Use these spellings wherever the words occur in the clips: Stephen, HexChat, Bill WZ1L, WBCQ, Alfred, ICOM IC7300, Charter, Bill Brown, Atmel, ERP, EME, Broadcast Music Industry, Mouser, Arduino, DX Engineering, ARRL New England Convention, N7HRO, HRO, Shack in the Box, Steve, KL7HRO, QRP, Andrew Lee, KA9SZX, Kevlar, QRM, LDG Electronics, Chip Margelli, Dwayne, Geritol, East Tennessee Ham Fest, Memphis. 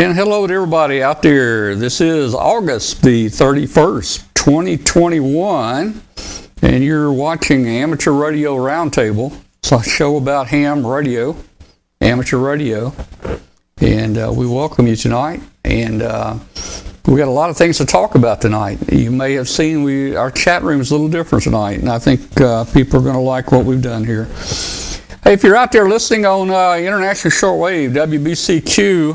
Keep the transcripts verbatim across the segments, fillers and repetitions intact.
And hello to everybody out there. This is August the thirty-first, twenty twenty-one, and you're watching Amateur Radio Roundtable. It's a show about ham radio, amateur radio, and uh, we welcome you tonight. And uh, we got a lot of things to talk about tonight. You may have seen we our chat room is a little different tonight, and I think uh, people are going to like what we've done here. Hey, if you're out there listening on uh, International Shortwave, W B C Q,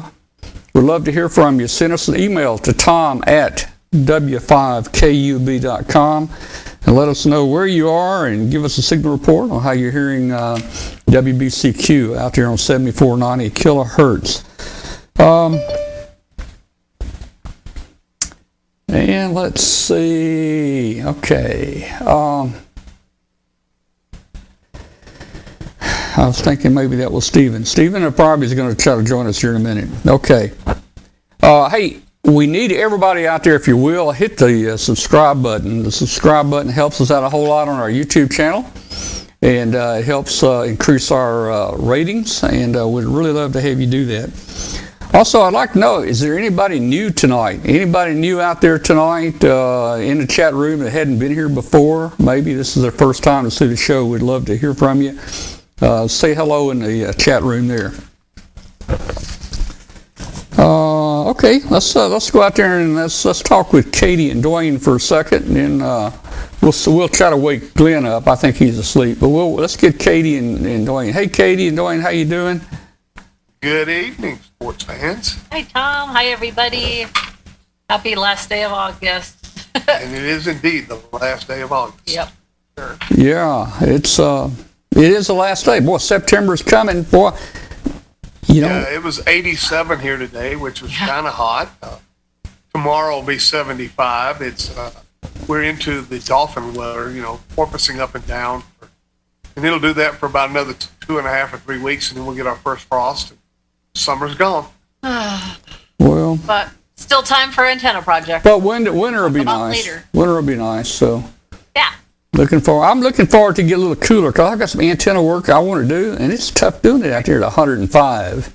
we'd love to hear from you. Send us an email to tom at w five k u b dot com and let us know where you are and give us a signal report on how you're hearing uh, W B C Q out there on seventy-four ninety kilohertz. Um, and let's see. Okay. Um, I was thinking maybe that was Stephen. Stephen probably is going to try to join us here in a minute. Okay. Uh, hey, we need everybody out there, if you will, hit the uh, subscribe button. The subscribe button helps us out a whole lot on our YouTube channel, and uh, it helps uh, increase our uh, ratings, and uh, we'd really love to have you do that. Also, I'd like to know, is there anybody new tonight? Anybody new out there tonight uh, in the chat room that hadn't been here before? Maybe this is their first time to see the show. We'd love to hear from you. Uh, say hello in the uh, chat room there. Uh, okay, let's uh, let's go out there and let's let's talk with Katie and Dwayne for a second, and then uh, we'll we'll try to wake Glenn up. I think he's asleep, but we'll let's get Katie and, and Dwayne. Hey, Katie and Dwayne, how you doing? Good evening, sports fans. Hi, Tom. Hi, everybody. Happy last day of August. And it is indeed the last day of August. Yep. Sure. Yeah, it's. Uh, It is the last day. Boy, September's coming. Boy, you know. Yeah, it was eighty-seven here today, which was yeah. kind of hot. Uh, tomorrow will be seventy-five. It's uh, we're into the dolphin weather, you know, porpoising up and down, for, and it'll do that for about another two and a half or three weeks, and then we'll get our first frost. And summer's gone. Well, but still time for antenna project. But winter, winter will be nice. Later. Winter will be nice. So. Yeah. Looking forward. I'm looking forward to get a little cooler because I got some antenna work I want to do, and it's tough doing it out here at one hundred five.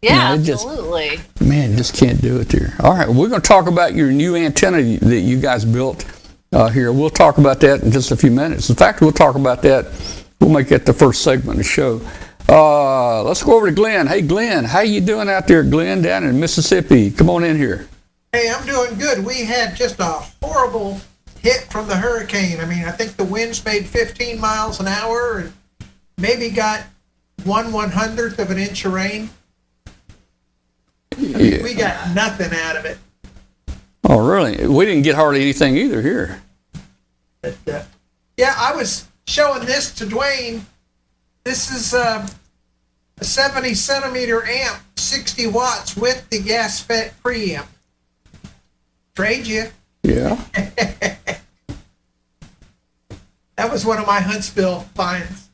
Yeah, you know, just, absolutely. Man, just can't do it there. All right, we're going to talk about your new antenna that you guys built uh, here. We'll talk about that in just a few minutes. In fact, we'll talk about that. We'll make that the first segment of the show. Uh, let's go over to Glenn. Hey, Glenn, how you doing out there, Glenn, down in Mississippi? Come on in here. Hey, I'm doing good. We had just a horrible hit from the hurricane. I mean, I think the winds made fifteen miles an hour and maybe got one one hundredth of an inch of rain. I mean, yeah. We got nothing out of it. Oh, really? We didn't get hardly anything either here. But, uh, yeah, I was showing this to Dwayne. This is uh, a seventy centimeter amp, sixty watts with the gas fed preamp. Trade you. Yeah. That was one of my Huntsville finds.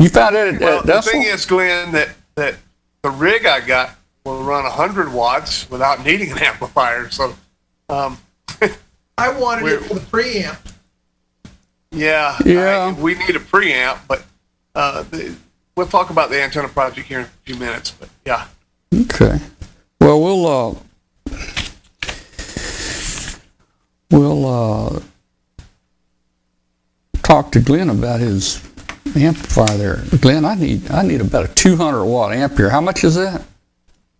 You found it at well, the thing is, Glenn, that, that the rig I got will run one hundred watts without needing an amplifier. So, um, I wanted it for the preamp. Yeah. yeah. I, we need a preamp, but uh, the, we'll talk about the antenna project here in a few minutes. But yeah. Okay. Well, we'll. Uh... We'll uh, talk to Glenn about his amplifier there. Glenn, I need I need about a two hundred watt amp here. How much is that?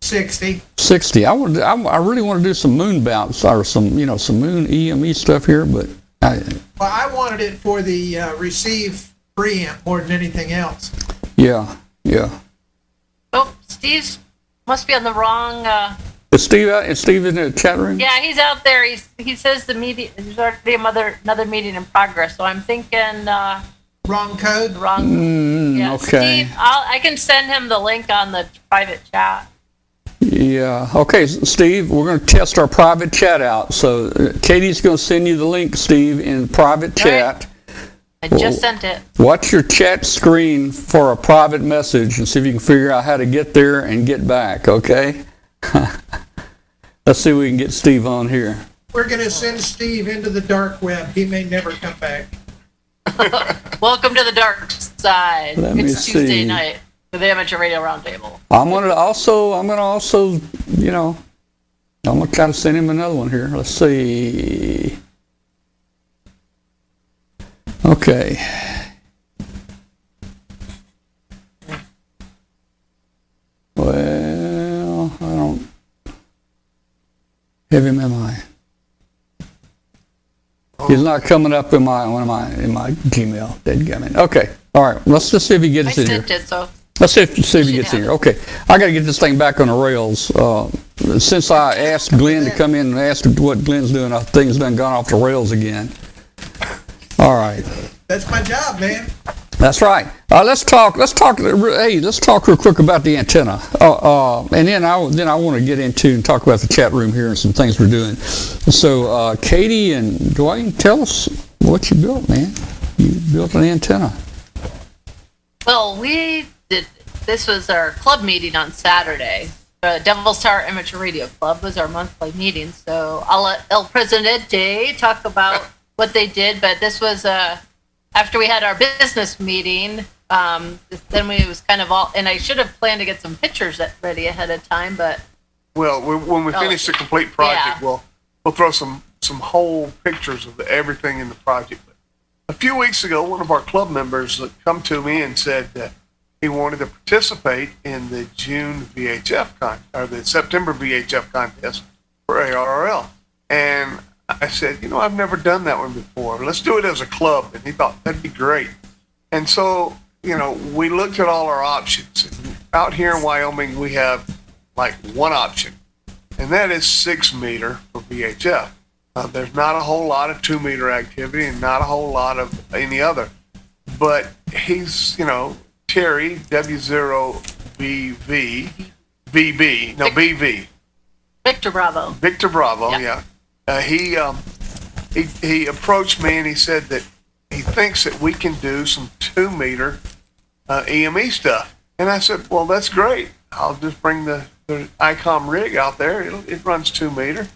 Sixty. Sixty. I want I, I really want to do some moon bounce or some you know some moon E M E stuff here, but I. Well, I wanted it for the uh, receive preamp more than anything else. Yeah. Yeah. Oh, Steve's must be on the wrong. Uh... Is Steve out? Is Steve in the chat room? Yeah, he's out there. He's, he says the meeting. There's already another another meeting in progress. So I'm thinking uh, wrong code. Wrong. Mm, yeah. Okay. Steve, I'll, I can send him the link on the private chat. Yeah. Okay, Steve. We're going to test our private chat out. So Katie's going to send you the link, Steve, in private chat. Right. I just well, sent it. Watch your chat screen for a private message and see if you can figure out how to get there and get back. Okay. Let's see if we can get Steve on here. We're going to send Steve into the dark web. He may never come back. Welcome to the dark side. Let it's Tuesday see. night. the Amateur Radio Roundtable. I'm gonna also. I'm gonna also. You know, I'm gonna try to send him another one here. Let's see. Okay. Well, I don't have him in my. He's not coming up in my one of my in my Gmail. Dead gumming. Okay. All right. Let's just see if he gets I in here. It, so. Let's see if, see if he gets in here. Okay. I got to get this thing back on the rails. Uh, since I asked Glenn to come in and ask what Glenn's doing, I think it's done gone off the rails again. All right. That's my job, man. That's right. Uh, let's talk. Let's talk. Hey, let's talk real quick about the antenna, uh, uh, and then I then I want to get into and talk about the chat room here and some things we're doing. So, uh, Katie and Dwayne, tell us what you built, man. You built an antenna. Well, we did. This was our club meeting on Saturday. The Devil's Tower Amateur Radio Club was our monthly meeting. So I'll let El Presidente talk about what they did, but this was a. Uh, After we had our business meeting, um, then we was kind of all, and I should have planned to get some pictures ready ahead of time, but. Well, we, when we oh, finish the complete project, yeah. we'll, we'll throw some, some whole pictures of the, everything in the project. But a few weeks ago, one of our club members come to me and said that he wanted to participate in the June V H F contest, or the September V H F contest for A R R L. And I said, you know, I've never done that one before. Let's do it as a club. And he thought, that'd be great. And so, you know, we looked at all our options. And out here in Wyoming, we have, like, one option. And that is six meter for V H F. Uh, there's not a whole lot of two meter activity and not a whole lot of any other. But he's, you know, Terry, W zero B V, B B, no, B V. Victor Bravo. Victor Bravo, yeah. yeah. Uh, he, um, he he approached me and he said that he thinks that we can do some two meter uh, E M E stuff. And I said, well, that's great. I'll just bring the, the ICOM rig out there. It'll, it runs two meter.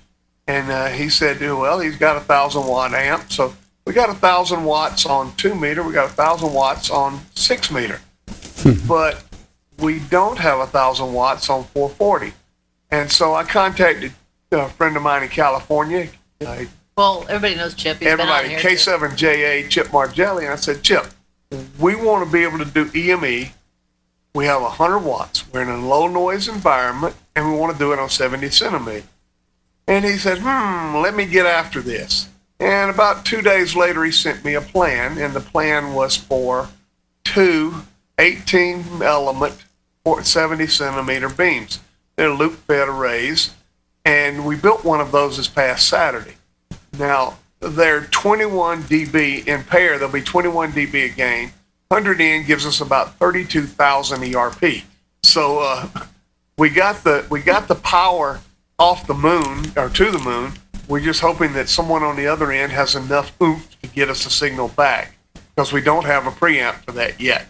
And uh, he said, well, he's got a one thousand watt amp. So we got one thousand watts on two meter. We got one thousand watts on six meter. But we don't have one thousand watts on four forty. And so I contacted a friend of mine in California. Uh, well, everybody knows Chip. He's everybody, been on here K seven J A, too. Chip Margelli. And I said, Chip, we want to be able to do E M E. We have one hundred watts. We're in a low noise environment, and we want to do it on seventy centimeter. And he said, hmm, let me get after this. And about two days later, he sent me a plan, and the plan was for two eighteen element seventy centimeter beams. They're loop fed arrays. And we built one of those this past Saturday. Now, they're twenty-one decibels in pair. They'll be twenty-one decibels a gain. one hundred N gives us about thirty-two thousand E R P. So uh, we got the we got the power off the moon, or to the moon. We're just hoping that someone on the other end has enough oomph to get us the signal back, because we don't have a preamp for that yet.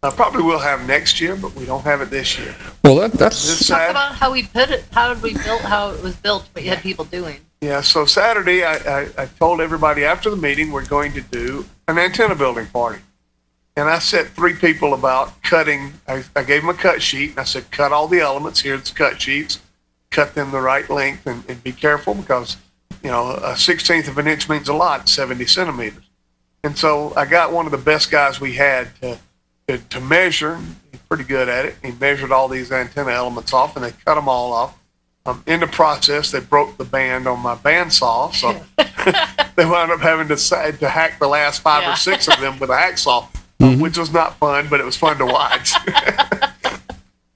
I probably will have next year, but we don't have it this year. Well, that, that's talk about how we put it, how we built, how it was built, what you had people doing. Yeah, so Saturday, I, I, I told everybody after the meeting we're going to do an antenna building party, and I set three people about cutting. I, I gave them a cut sheet, and I said, cut all the elements. Here's the cut sheets. Cut them the right length, and, and be careful, because you know a sixteenth of an inch means a lot, seventy centimeters. And so I got one of the best guys we had to. to measure. He's pretty good at it. He measured all these antenna elements off, and they cut them all off. Um, in the process, they broke the band on my bandsaw, so they wound up having to, to hack the last five yeah. or six of them with a hacksaw, mm-hmm. which was not fun, but it was fun to watch.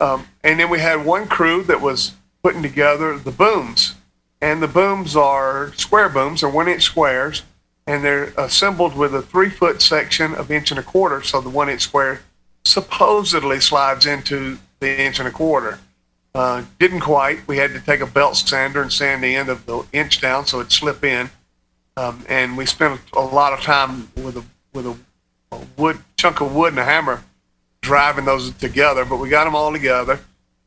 um, and then we had one crew that was putting together the booms, and the booms are square booms, they're one-inch squares, and they're assembled with a three-foot section of inch and a quarter, so the one-inch square supposedly slides into the inch and a quarter. Uh, didn't quite. We had to take a belt sander and sand the end of the inch down so it'd slip in, um, and we spent a lot of time with a with a, a wood chunk of wood and a hammer driving those together, but we got them all together,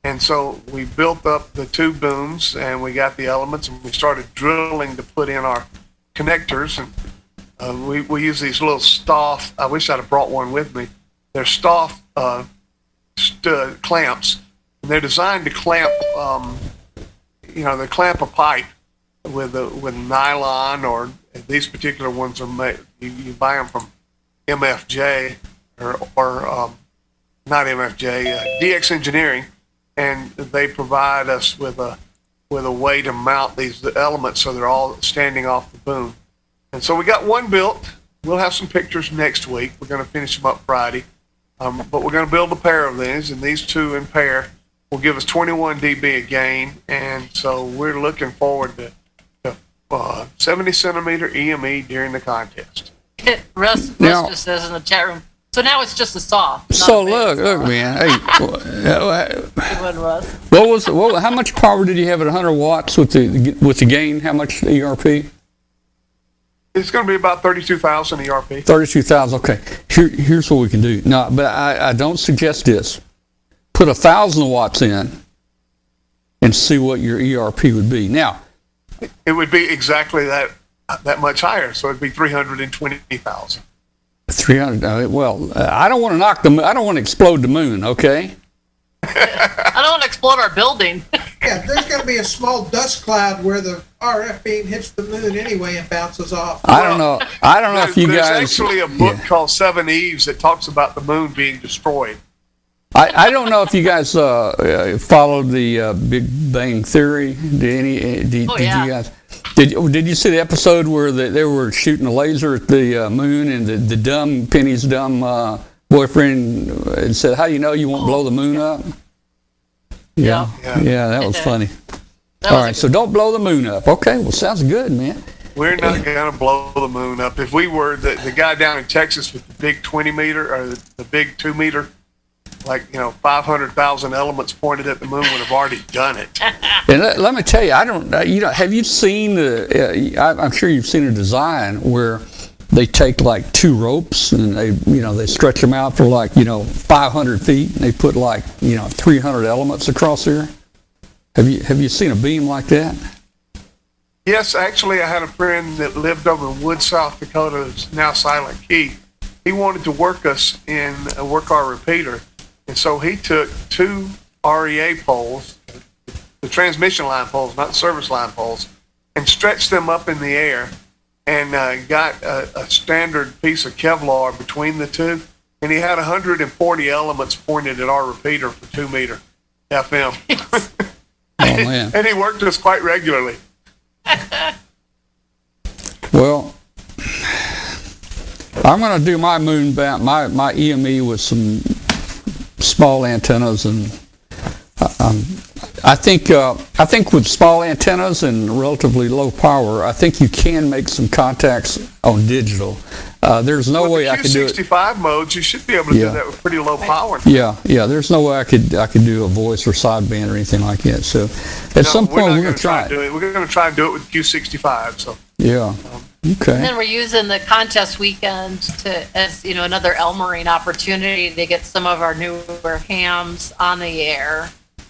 and so we built up the two booms, and we got the elements, and we started drilling to put in our connectors, and uh, we, we use these little Stoff. I wish I'd have brought one with me. They're Stoff uh, st- clamps. And they're designed to clamp, um, you know, they clamp a pipe with a, with nylon, or these particular ones are made. You, you buy them from M F J or or um, not M F J, uh, D X Engineering, and they provide us with a with a way to mount these elements so they're all standing off the boom. And so we got one built. We'll have some pictures next week. We're going to finish them up Friday, um, but we're going to build a pair of these, and these two in pair will give us twenty-one decibels a gain. And so we're looking forward to, to uh, seventy centimeter E M E during the contest. Russ, Russ just says in the chat room, so now it's just a saw. So a look, saw. look, man. Hey, what was what, how much power did you have at one hundred watts with the with the gain? How much E R P? It's going to be about thirty-two thousand E R P. thirty-two thousand. Okay. Here, here's what we can do. No, but I, I don't suggest this. Put a thousand watts in, and see what your E R P would be. Now, it would be exactly that that much higher. So it'd be three hundred twenty thousand. three hundred. Well, I don't want to knock the. I don't want to explode the moon. Okay. I don't want to explode our building. Yeah, there's going to be a small dust cloud where the R F beam hits the moon anyway and bounces off. I don't know. I don't know if you guys. There's actually a book yeah. called Seven Eves that talks about the moon being destroyed. I, I don't know if you guys uh, followed the uh, Big Bang Theory. Did any? Did, oh, yeah. did you guys? Did Did you see the episode where the, they were shooting a laser at the uh, moon, and the, the dumb Penny's dumb uh, boyfriend uh, said, "How do you know you won't oh, blow the moon yeah. up?" Yeah, yeah, yeah that was funny. That All was right, so don't blow the moon up. Okay, well, sounds good, man. We're not going to blow the moon up. If we were, the, the guy down in Texas with the big twenty meter or the, the big two meter, like, you know, five hundred thousand elements pointed at the moon would have already done it. And let, let me tell you, I don't, you know, have you seen the, uh, I, I'm sure you've seen a design where they take like two ropes and they, you know, they stretch them out for like, you know, five hundred feet and they put like, you know, three hundred elements across there. Have you, have you seen a beam like that? Yes, actually I had a friend that lived over in Wood, South Dakota, now Silent Key. He wanted to work us in, uh, work our repeater. And so he took two R E A poles, the transmission line poles, not service line poles, and stretched them up in the air and uh, got a, a standard piece of Kevlar between the two. And he had one hundred forty elements pointed at our repeater for two meter F M. Yes. Oh, man. And he worked us quite regularly. Well, I'm going to do my moon bound, my, my E M E with some small antennas, and um, I think uh, I think with small antennas and relatively low power, I think you can make some contacts on digital. Uh, there's no with way the I could do it. Q sixty-five modes, you should be able to yeah. do that with pretty low power. Yeah, yeah. There's no way I could I could do a voice or sideband or anything like that. So at no, some point we're, we're going to try, try it. it. We're going to try and do it with Q sixty-five. So yeah. Um, Okay. And then we're using the contest weekend to, as you know, another Elmering opportunity to get some of our newer hams on the air.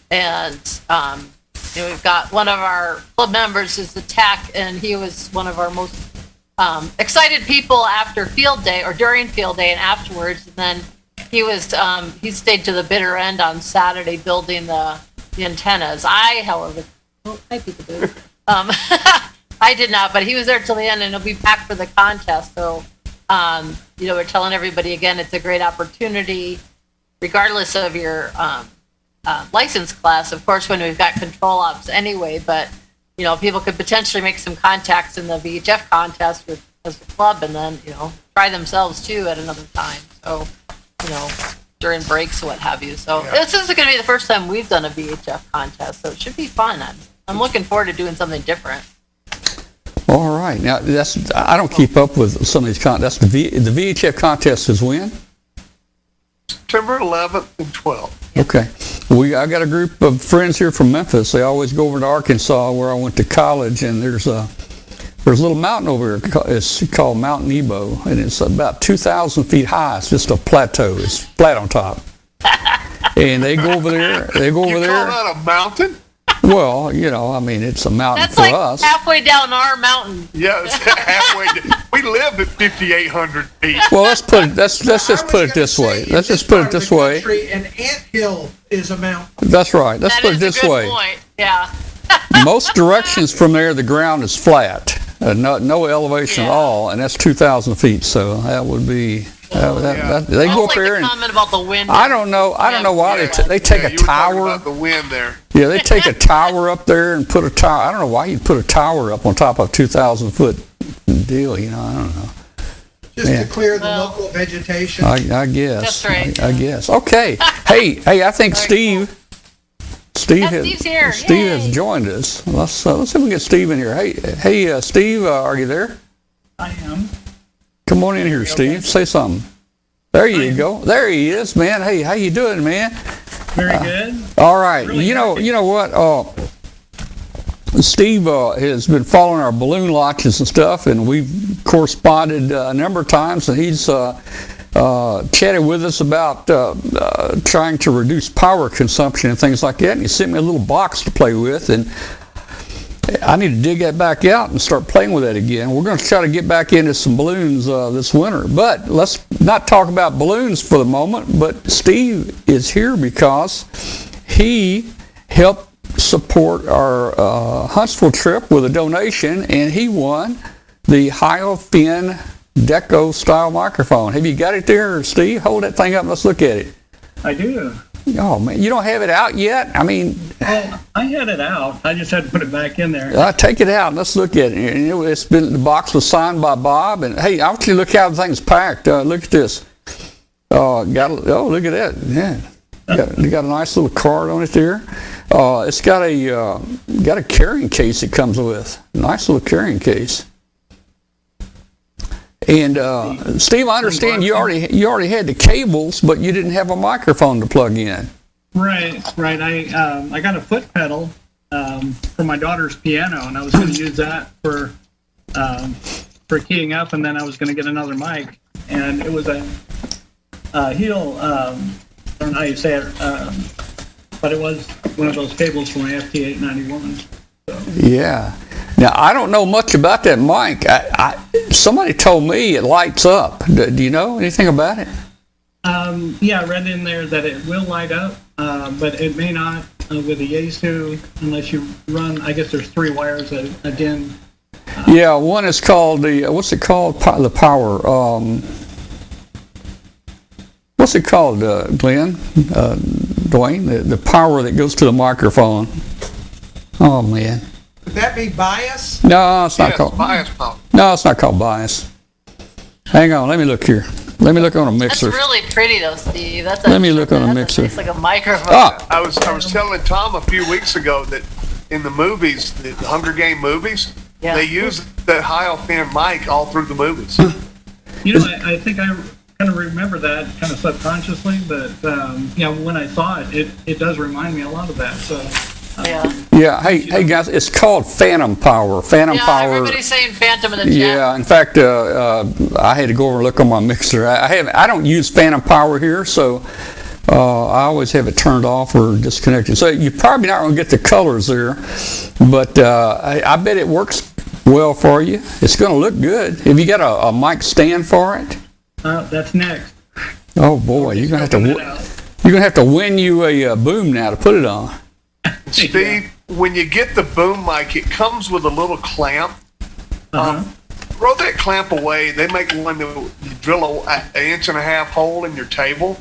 And um, you know, we've got one of our club members is the tech, and he was one of our most um, excited people after field day or during field day and afterwards. And then he was um, he stayed to the bitter end on Saturday building the, the antennas. I, however, well, I beat the boot. Um, I did not, but he was there till the end, and he'll be back for the contest. So, um, you know, we're telling everybody again, it's a great opportunity, regardless of your um, uh, license class. Of course, when we've got control ops anyway, but you know, people could potentially make some contacts in the V H F contest with as the club, and then you know, try themselves too at another time. So, you know, during breaks or what have you. So yeah. This is going to be the first time we've done a V H F contest, so it should be fun. I'm, I'm looking forward to doing something different. All right. Now, that's I don't keep up with some of these contests. The, v, the V H F contest is when? September eleventh and twelfth. Okay. We I got a group of friends here from Memphis. They always go over to Arkansas where I went to college, and there's a, there's a little mountain over here. It's called Mount Nebo, and it's about two thousand feet high. It's just a plateau. It's flat on top. And they go over there. They go over you there. You call that a mountain? Well, you know, I mean, it's a mountain That's for like us. That's halfway down our mountain. Yeah, it's halfway down. We live at fifty-eight hundred feet. Well, let's put it. Let's let's just put it this way. Let's just put it this way. An anthill is a mountain. That's right. Let's put it this way. Yeah. Most directions from there, the ground is flat, uh, no, no elevation yeah. at all, and that's two thousand feet. So that would be. Uh, that, yeah. that, they I go up like here and about the wind I don't know. I don't know why yeah. they, t- they take yeah, a tower. About the wind there. Yeah, they take a tower up there and put a tower. I don't know why you'd put a tower up on top of a two thousand foot deal. You know, I don't know. Just yeah. to clear the well, local vegetation. I, I guess. That's right. I, I guess. Okay. hey, hey, I think Very Steve. Cool. Steve, yeah, has, Steve's here. Steve Yay. has joined us. Let's uh, let's see if we can get Steve in here. Hey, hey, uh, Steve, uh, are you there? I am. Come on in here, Steve. Okay. Say something. There you Hi. go. There he is, man. Hey, how you doing, man? Very uh, good. All right. Really you know, happy. you know what? Uh, Steve uh, has been following our balloon launches and stuff, and we've corresponded uh, a number of times, and he's uh, uh, chatted with us about uh, uh, trying to reduce power consumption and things like that. And he sent me a little box to play with, and I need to dig that back out and start playing with that again. We're going to try to get back into some balloons uh, this winter. But let's not talk about balloons for the moment. But Steve is here because he helped support our uh, Huntsville trip with a donation, and he won the Hyofin Deco style microphone. Have you got it there, Steve? Hold that thing up. Let's look at it. I do. Oh, man, you don't have it out yet? I mean... Well, I had it out. I just had to put it back in there. I take it out. Let's look at it. And it's been, the box was signed by Bob. And, hey, I want you to look how the thing's packed. Uh, look at this. Uh, got a, oh, look at that. Yeah. Got, you got a nice little card on it there. Uh, it's got a uh, got a carrying case it comes with. Nice little carrying case. And uh, Steve, I understand you already you already had the cables, but you didn't have a microphone to plug in. Right, right. I um, I got a foot pedal um, for my daughter's piano, and I was going to use that for um, for keying up, and then I was going to get another mic, and it was a, a heel. Um, I don't know how you say it, um, but it was one of those cables for my F T eight ninety-one. So. Yeah. Now, I don't know much about that mic. I, I, somebody told me it lights up. Do, do you know anything about it? Um, yeah, I read in there that it will light up, uh, but it may not uh, with a Yaesu unless you run, I guess there's three wires that a DIN. Uh, yeah, one is called the, what's it called, the power? Um, what's it called, uh, Glenn, uh, Dwayne, the, the power that goes to the microphone? Oh, man. Would that be bias? No, it's not yeah, called it's bias. Paul. No, it's not called bias. Hang on, let me look here. Let me look on a mixer. That's really pretty, though, Steve. That's a, let me look on a mixer. It's like a microphone. Ah. I was I was telling Tom a few weeks ago that in the movies, the Hunger Game movies, yeah. they use the Hyofin mic all through the movies. You know, I, I think I kind of remember that kind of subconsciously, but um, you know, when I saw it, it, it does remind me a lot of that. So. Yeah. Yeah. Hey, hey, guys. It's called Phantom Power. Phantom yeah, Power. Yeah, everybody's saying Phantom in the chat. Yeah. In fact, uh, uh, I had to go over and look on my mixer. I, I have. I don't use Phantom Power here, so uh, I always have it turned off or disconnected. So you're probably not going to get the colors there, but uh, I, I bet it works well for you. It's going to look good. Have you got a, a mic stand for it? Uh, that's next. Oh boy, you're going to have to. You're going to have to win you a uh, boom now to put it on. Steve, yeah. when you get the boom mic, it comes with a little clamp. Uh-huh. Um, throw that clamp away. They make one that you drill a, an inch and a half hole in your table.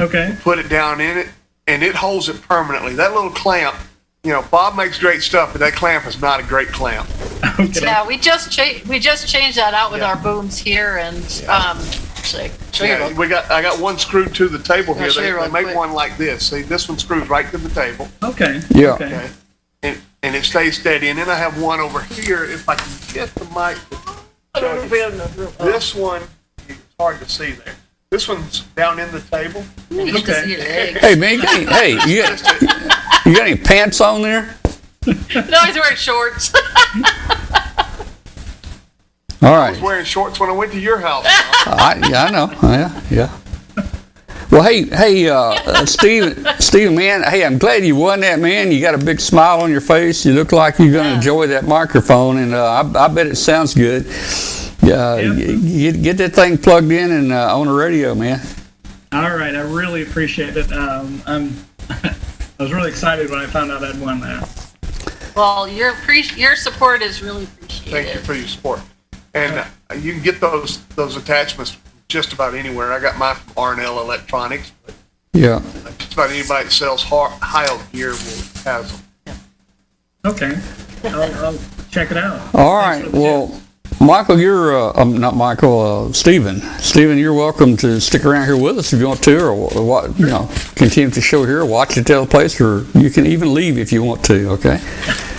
Okay. Put it down in it, and it holds it permanently. That little clamp, you know, Bob makes great stuff, but that clamp is not a great clamp. Okay. Yeah, we just cha- we just changed that out with yeah. our booms here, and yeah. um, so yeah, we got I got one screwed to the table here. They, they make quick. one like this. See, this one screws right to the table. Okay. Yeah. Okay. And and it stays steady. And then I have one over here. If I can get the mic, this one it's hard to see there. This one's down in the table. You okay. Hey man, you hey, you got, you got any pants on there? No, he's wearing shorts. All right. I was wearing shorts when I went to your house. I, yeah, I know. Yeah, yeah. Well, hey, hey, uh, uh, Steve, Steve, man, hey, I'm glad you won that, man. You got a big smile on your face. You look like you're going to yeah. enjoy that microphone, and uh, I, I bet it sounds good. Uh, yep. you, you get that thing plugged in and uh, on the radio, man. All right, I really appreciate it. Um, I'm, I was really excited when I found out I'd won that. Well, your pre- your support is really appreciated. Thank you for your support. And uh, you can get those those attachments just about anywhere. I got mine from R and L Electronics. But yeah. Just about anybody that sells Heil gear will have them. Yeah. Okay. I'll, I'll check it out. All Thanks right. Well, tips. Michael, you're uh, um, not Michael. Uh, Stephen. Stephen, you're welcome to stick around here with us if you want to, or, or what, you know, continue the show here, watch it tell place, or you can even leave if you want to. Okay.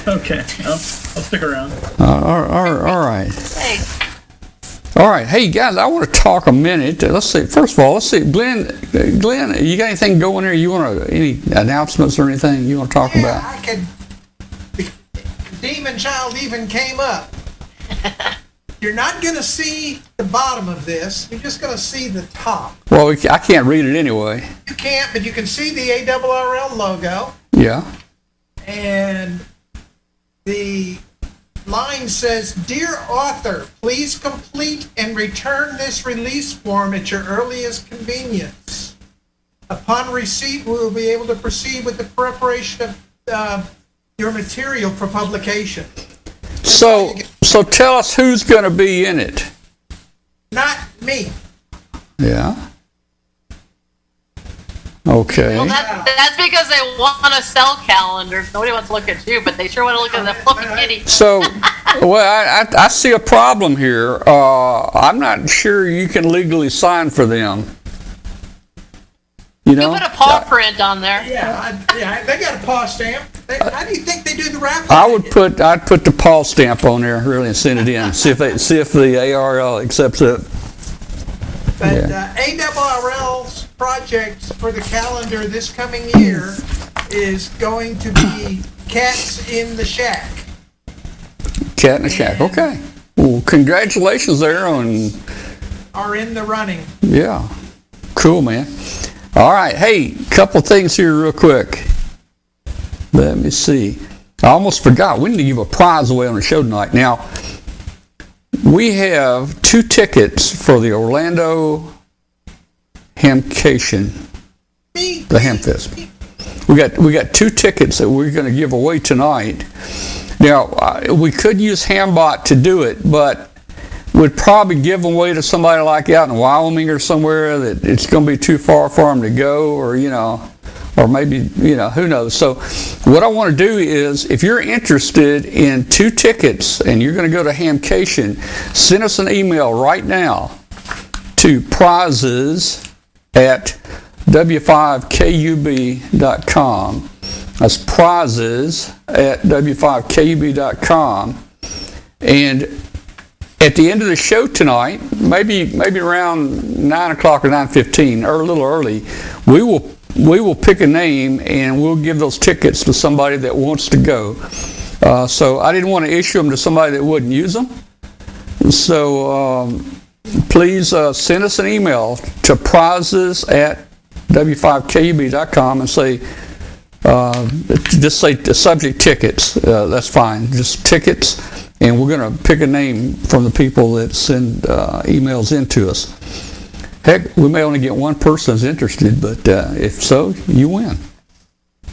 Okay. I'll, I'll stick around. Uh, all, all, all right. Hey. All right, hey guys, I want to talk a minute. Let's see. First of all, let's see, Glenn. Glenn, you got anything going there? You want to, any announcements or anything you want to talk yeah, about? I could. Demon Child even came up. You're not going to see the bottom of this. You're just going to see the top. Well, I can't read it anyway. You can't, but you can see the A R R L logo. Yeah. And the line says, "Dear author, please complete and return this release form at your earliest convenience. Upon receipt, we will be able to proceed with the preparation of uh, your material for publication." So, so tell us who's going to be in it. Not me. Yeah. Okay. Well, that, that's because they want to sell calendars. Nobody wants to look at you, but they sure want to look at the flipping kitty. So, well, I, I, I see a problem here. Uh, I'm not sure you can legally sign for them. You know, you put a paw print on there. Yeah, I, yeah, they got a paw stamp. They, how do you think they do the wrap? I would put, I'd put the paw stamp on there really and send it in. see if they, see if the A R L accepts it. But yeah. uh, A R R L's project for the calendar this coming year is going to be Cats in the Shack. Cat in the Shack, and okay. Well, congratulations there on... Are in the running. Yeah. Cool, man. All right. Hey, couple things here real quick. Let me see. I almost forgot. We need to give a prize away on the show tonight. Now... we have two tickets for the Orlando Hamcation, the Ham Fest. We got we got two tickets that we're going to give away tonight. Now uh, we could use HamBot to do it, but we'd probably give them away to somebody like out in Wyoming or somewhere that it's going to be too far for them to go, or you know, or maybe you know who knows. So what I want to do is, if you're interested in two tickets and you're going to go to Hamcation, send us an email right now to prizes at w five k u b dot com. That's prizes at w five k u b dot com. And at the end of the show tonight, maybe maybe around nine o'clock or nine fifteen, or a little early, we will. We will pick a name and we'll give those tickets to somebody that wants to go. Uh, so I didn't want to issue them to somebody that wouldn't use them. So um, please uh, send us an email to prizes at w five k u b dot com and say, uh, just say the subject tickets. Uh, that's fine. Just tickets. And we're going to pick a name from the people that send uh, emails in to us. Heck, we may only get one person that's interested, but uh, if so, you win.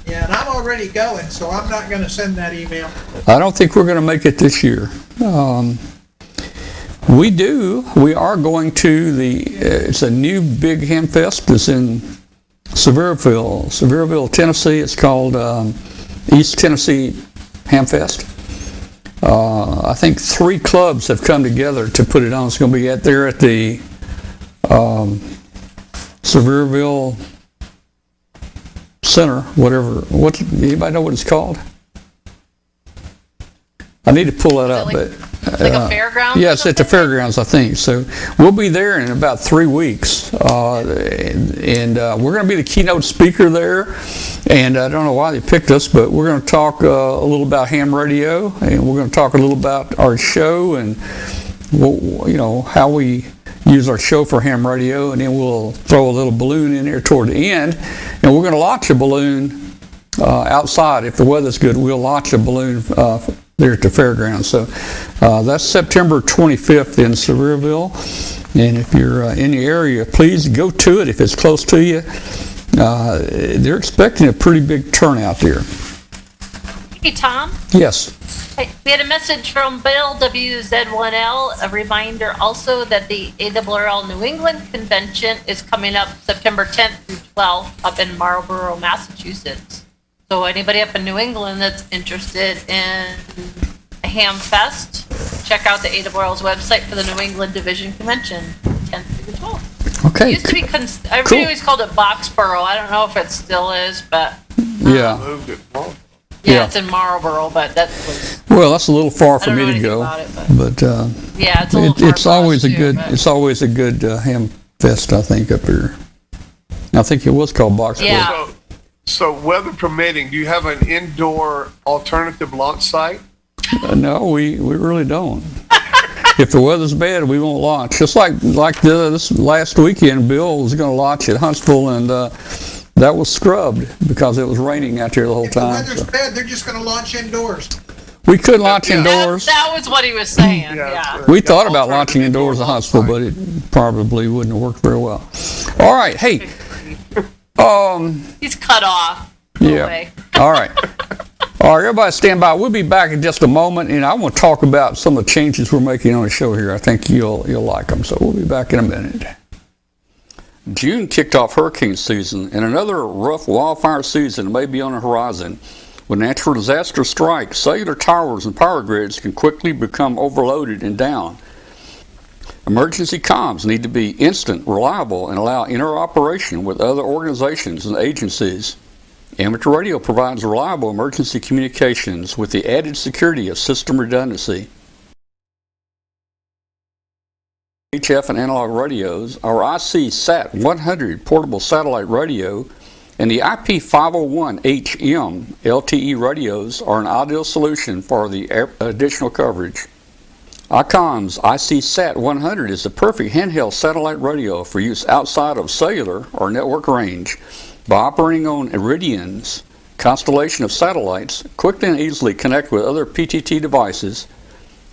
Yeah, and I'm already going, so I'm not going to send that email. I don't think we're going to make it this year. Um, we do. We are going to the, uh, it's a new big ham fest that's in Sevierville, Sevierville, Tennessee. It's called um, East Tennessee Ham Fest. Uh, I think three clubs have come together to put it on. It's going to be out there at the Um, Sevierville Center, whatever. What? Anybody know what it's called? I need to pull that up. Like, but, like uh, a fairground? Yes, yeah, at the fairgrounds, I think. So we'll be there in about three weeks, uh, and, and uh, we're going to be the keynote speaker there. And I don't know why they picked us, but we're going to talk uh, a little about ham radio, and we're going to talk a little about our show and, you know, how we use our chauffeur ham radio, and then we'll throw a little balloon in there toward the end. And we're going to launch a balloon uh, outside. If the weather's good, we'll launch a balloon uh, there at the fairgrounds. So uh, that's September twenty-fifth in Sevierville. And if you're uh, in the area, please go to it if it's close to you. Uh, they're expecting a pretty big turnout there. Hey, Tom? Yes. Hey, we had a message from Bill W Z one L, a reminder also that the A R R L New England Convention is coming up September tenth through twelfth up in Marlborough, Massachusetts. So anybody up in New England that's interested in a ham fest, check out the A R R L's website for the New England Division Convention, tenth through the twelfth. Okay. It used to be, cons- everybody cool. always called it Boxborough. I don't know if it still is, but. Um, yeah. Moved it forward. Yeah, yeah, it's in Marlborough, but that was, well, that's a little far for me to go. It, but, but uh, yeah, it's a little it, far it's, always a too, good, it's always a good. It's always a good ham fest, I think, up here. I think it was called Boxborough. Yeah. So, so, weather permitting, do you have an indoor alternative launch site? Uh, no, we, we really don't. If the weather's bad, we won't launch. Just like like the, this last weekend, Bill was going to launch at Huntsville and. Uh, That was scrubbed because it was raining out here the whole time. If the weather's so. bad, they're just going to launch indoors. We could launch yeah. indoors. That, that was what he was saying, yeah. yeah. We yeah, thought about launching indoors at Huntsville, but it probably wouldn't have worked very well. All right, hey. Um, He's cut off. Yeah, all right. All right, everybody stand by. We'll be back in just a moment, and I want to talk about some of the changes we're making on the show here. I think you'll you'll like them, so we'll be back in a minute. June kicked off hurricane season, and another rough wildfire season may be on the horizon. When natural disasters strike, cellular towers and power grids can quickly become overloaded and down. Emergency comms need to be instant, reliable, and allow interoperation with other organizations and agencies. Amateur radio provides reliable emergency communications with the added security of system redundancy. H F and analog radios, our I C SAT one hundred portable satellite radio, and the I P five oh one H M L T E radios are an ideal solution for the additional coverage. ICOM's I C SAT one hundred is the perfect handheld satellite radio for use outside of cellular or network range. By operating on Iridium's constellation of satellites, quickly and easily connect with other P T T devices,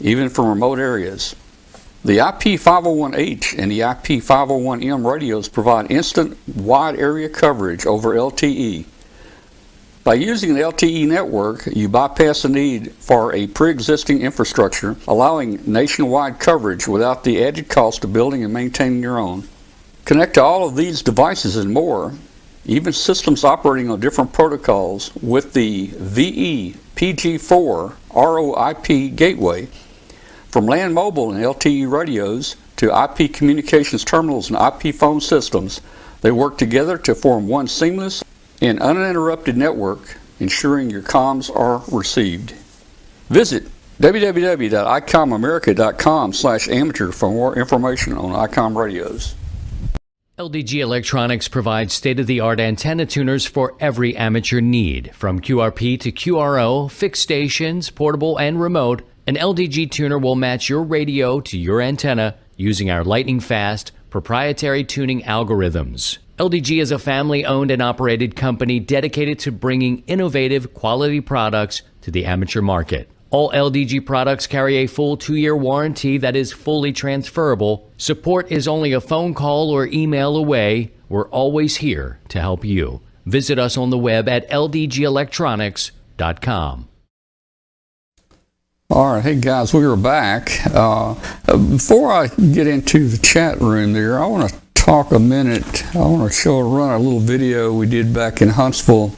even from remote areas. The I P five oh one H and the I P five oh one M radios provide instant, wide-area coverage over L T E. By using the L T E network, you bypass the need for a pre-existing infrastructure, allowing nationwide coverage without the added cost of building and maintaining your own. Connect to all of these devices and more, even systems operating on different protocols, with the V E P G four R O I P gateway. From land mobile and L T E radios to I P communications terminals and I P phone systems, they work together to form one seamless and uninterrupted network, ensuring your comms are received. Visit w w w dot I com america dot com slash amateur for more information on ICOM radios. L D G Electronics provides state-of-the-art antenna tuners for every amateur need. From Q R P to Q R O, fixed stations, portable and remote, an L D G tuner will match your radio to your antenna using our lightning-fast proprietary tuning algorithms. L D G is a family-owned and operated company dedicated to bringing innovative, quality products to the amateur market. All L D G products carry a full two-year warranty that is fully transferable. Support is only a phone call or email away. We're always here to help you. Visit us on the web at L D G electronics dot com. All right, hey guys, we are back. Uh, before I get into the chat room there, I want to talk a minute. I want to show a run a little video we did back in Huntsville,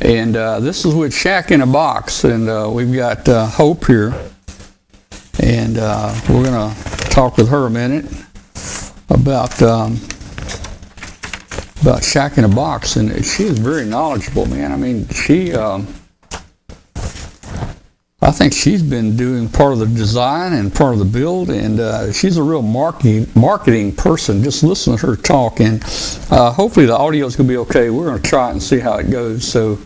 and uh, this is with Shack in the Box, and uh, we've got uh, Hope here, and uh, we're gonna talk with her a minute about um, about Shack in the Box, and she is very knowledgeable, man. I mean, she. Um, I think she's been doing part of the design and part of the build, and uh, she's a real marketing, marketing person. Just listen to her talk, and uh, hopefully the audio is going to be okay. We're going to try it and see how it goes. So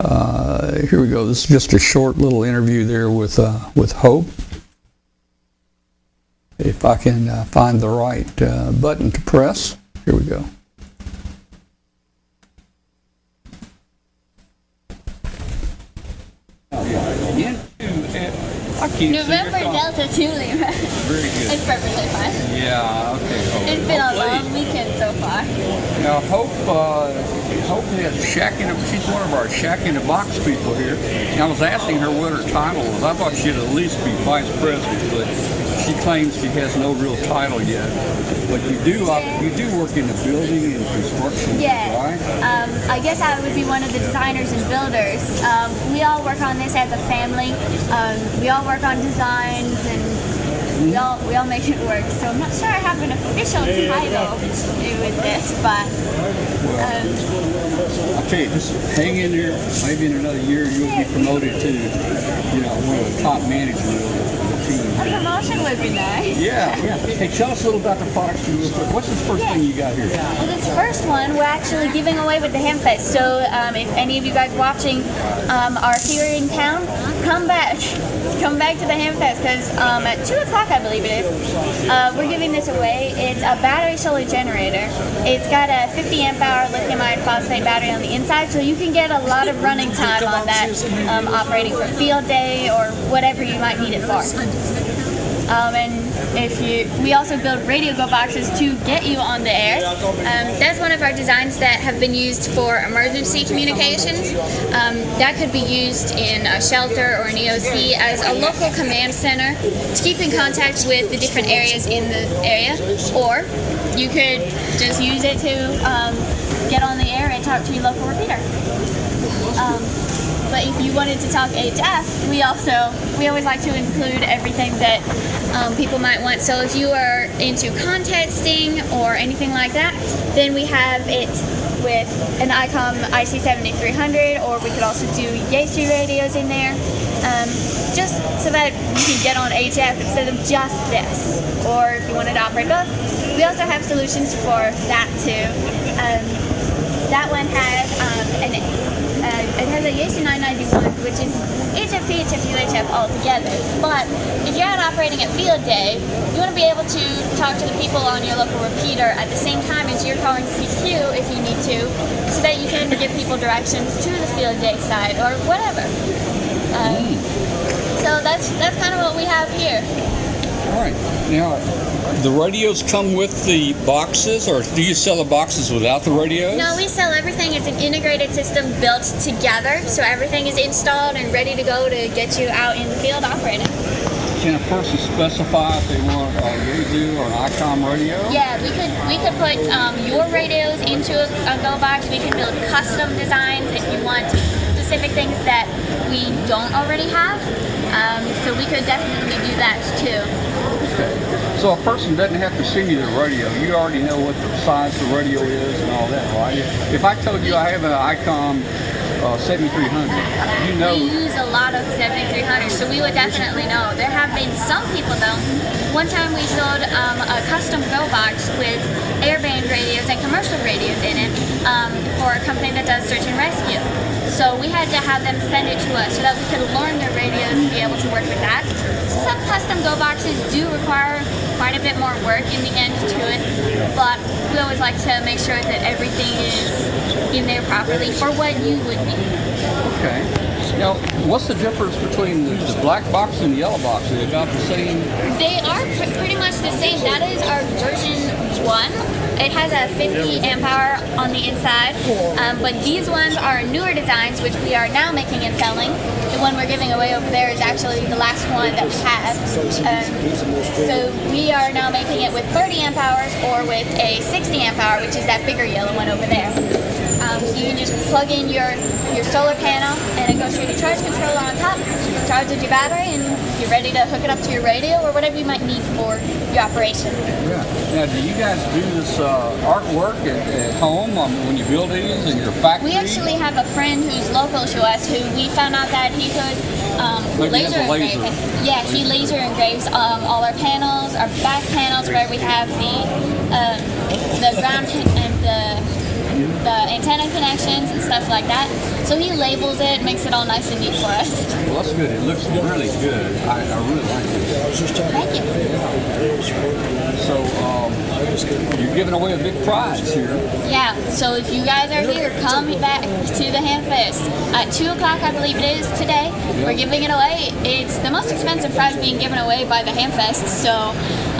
uh, here we go. This is just a short little interview there with uh, with Hope. if I can uh, find the right uh, button to press. Here we go. November Delta two Lima. Very good. It's perfectly fine. Yeah, okay. Hope. It's been a long weekend so far. Now, Hope, uh, Hope has a Shack in the Box. She's one of our Shack in the Box people here. And I was asking her what her title was. I thought she'd at least be vice president, but she claims she has no real title yet. But you do you do work in the building and construction, yeah, right? Um, I guess I would be one of the designers and builders. Um, we all work on this as a family. Um, we all work on designs and we all we all make it work. So I'm not sure I have an official title to do with this, but um, I'll tell you, just hang in there. Maybe in another year you'll be promoted to, you know, one of the top managers. A promotion would be nice. Yeah, yeah. Hey, tell us a little about the products you work with. What's the first yeah. thing you got here? Well, this first one we're actually giving away with the Ham Fest. So um, if any of you guys watching um, are here in town, come back. Come back to the Ham Fest because um, at two o'clock, I believe it is, uh, we're giving this away. It's a battery solar generator. It's got a fifty amp hour lithium iron phosphate battery on the inside, so you can get a lot of running time on that, um, operating for field day or whatever you might need it for. Um, and if you, we also build radio go boxes to get you on the air. Um, that's one of our designs that have been used for emergency communications. Um, that could be used in a shelter or an E O C as a local command center to keep in contact with the different areas in the area. Or you could just use it to um, get on the air and talk to your local repeater. Um, But if you wanted to talk H F, we also, we always like to include everything that um, people might want. So if you are into contexting or anything like that, then we have it with an ICOM I C seventy-three hundred, or we could also do Yaesu radios in there, um, just so that you can get on H F instead of just this. Or if you wanted to operate both, we also have solutions for that too. Um, that one has um, an... Uh, it has a Yaesu nine ninety-one, which is H F P, H F U, H F all together. But if you're out operating at field day, you want to be able to talk to the people on your local repeater at the same time as you're calling C Q if you need to, so that you can give people directions to the field day side or whatever. Um, so that's that's kind of what we have here. All right. Now, the radios come with the boxes, or do you sell the boxes without the radios? No, we sell everything. It's an integrated system built together, so everything is installed and ready to go to get you out in the field operating. Can a person specify if they want a radio or an ICOM radio? Yeah, we could we could put um, your radios into a, a Go box. We can build custom designs if you want specific things that we don't already have. Um, so we could definitely do that too. So a person doesn't have to send you the radio. You already know what the size the radio is and all that, right? If I told you I have an ICOM uh, seventy-three hundred, you know... We use a lot of seventy-three hundred, so we would definitely know. There have been some people, though. One time we sold um, a custom Go box with airband radios and commercial radios in it um, for a company that does search and rescue. So we had to have them send it to us so that we could learn their radios and be able to work with that. Some custom Go boxes do require quite a bit more work in the end to it, but we always like to make sure that everything is in there properly for what you would need. Okay. Now, what's the difference between the, the black box and the yellow box? Are they about the same? They are pr- pretty much the same. That is our version one. It has a fifty amp hour on the inside, um, but these ones are newer designs, which we are now making and selling. The one we're giving away over there is actually the last one that we have. Um, so we are now making it with thirty amp hours or with a sixty amp hour, which is that bigger yellow one over there. Um, you can just plug in your, your solar panel and it goes through the charge controller on top, charges your battery, and you're ready to hook it up to your radio or whatever you might need for your operation. Yeah. Now, do you guys do this uh, artwork at, at home um, when you build these in your factory? We actually have a friend who's local to us who we found out that he could um, like laser engrave. Yeah, he laser engraves um, all our panels, our back panels where we have the, uh, the ground and the... the antenna connections and stuff like that. So he labels it, makes it all nice and neat for us. Well, that's good. It looks really good. I, I really like it. Thank you. So um, you're giving away a big prize here. Yeah. So if you guys are here, come back to the Ham Fest at two o'clock, I believe it is today. Yep. We're giving it away. It's the most expensive prize being given away by the Ham Fest. So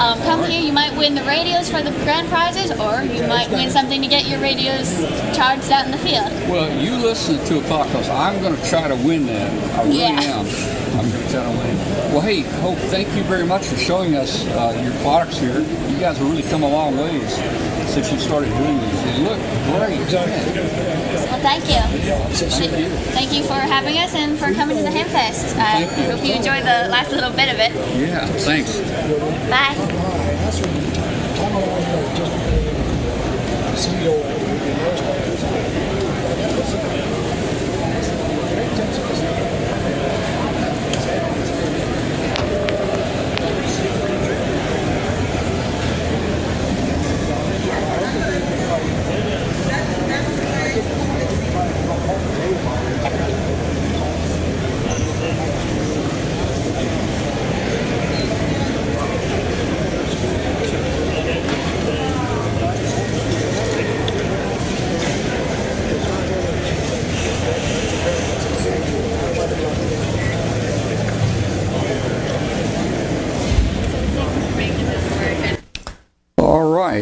um, come here. You might win the radios for the grand prizes, or you might win something to get your radios charged out in the field. Well, you listen to a podcast. I'm going to try to win that. I really yeah. am. I'm going to try to win. Well, hey, Hope, thank you very much for showing us uh, your products here. You guys have really come a long ways since you started doing these. They look great. Well, thank you. Thank you. Thank you for having us and for coming to the Ham Fest. I hope you enjoyed the last little bit of it. Yeah, thanks. Bye.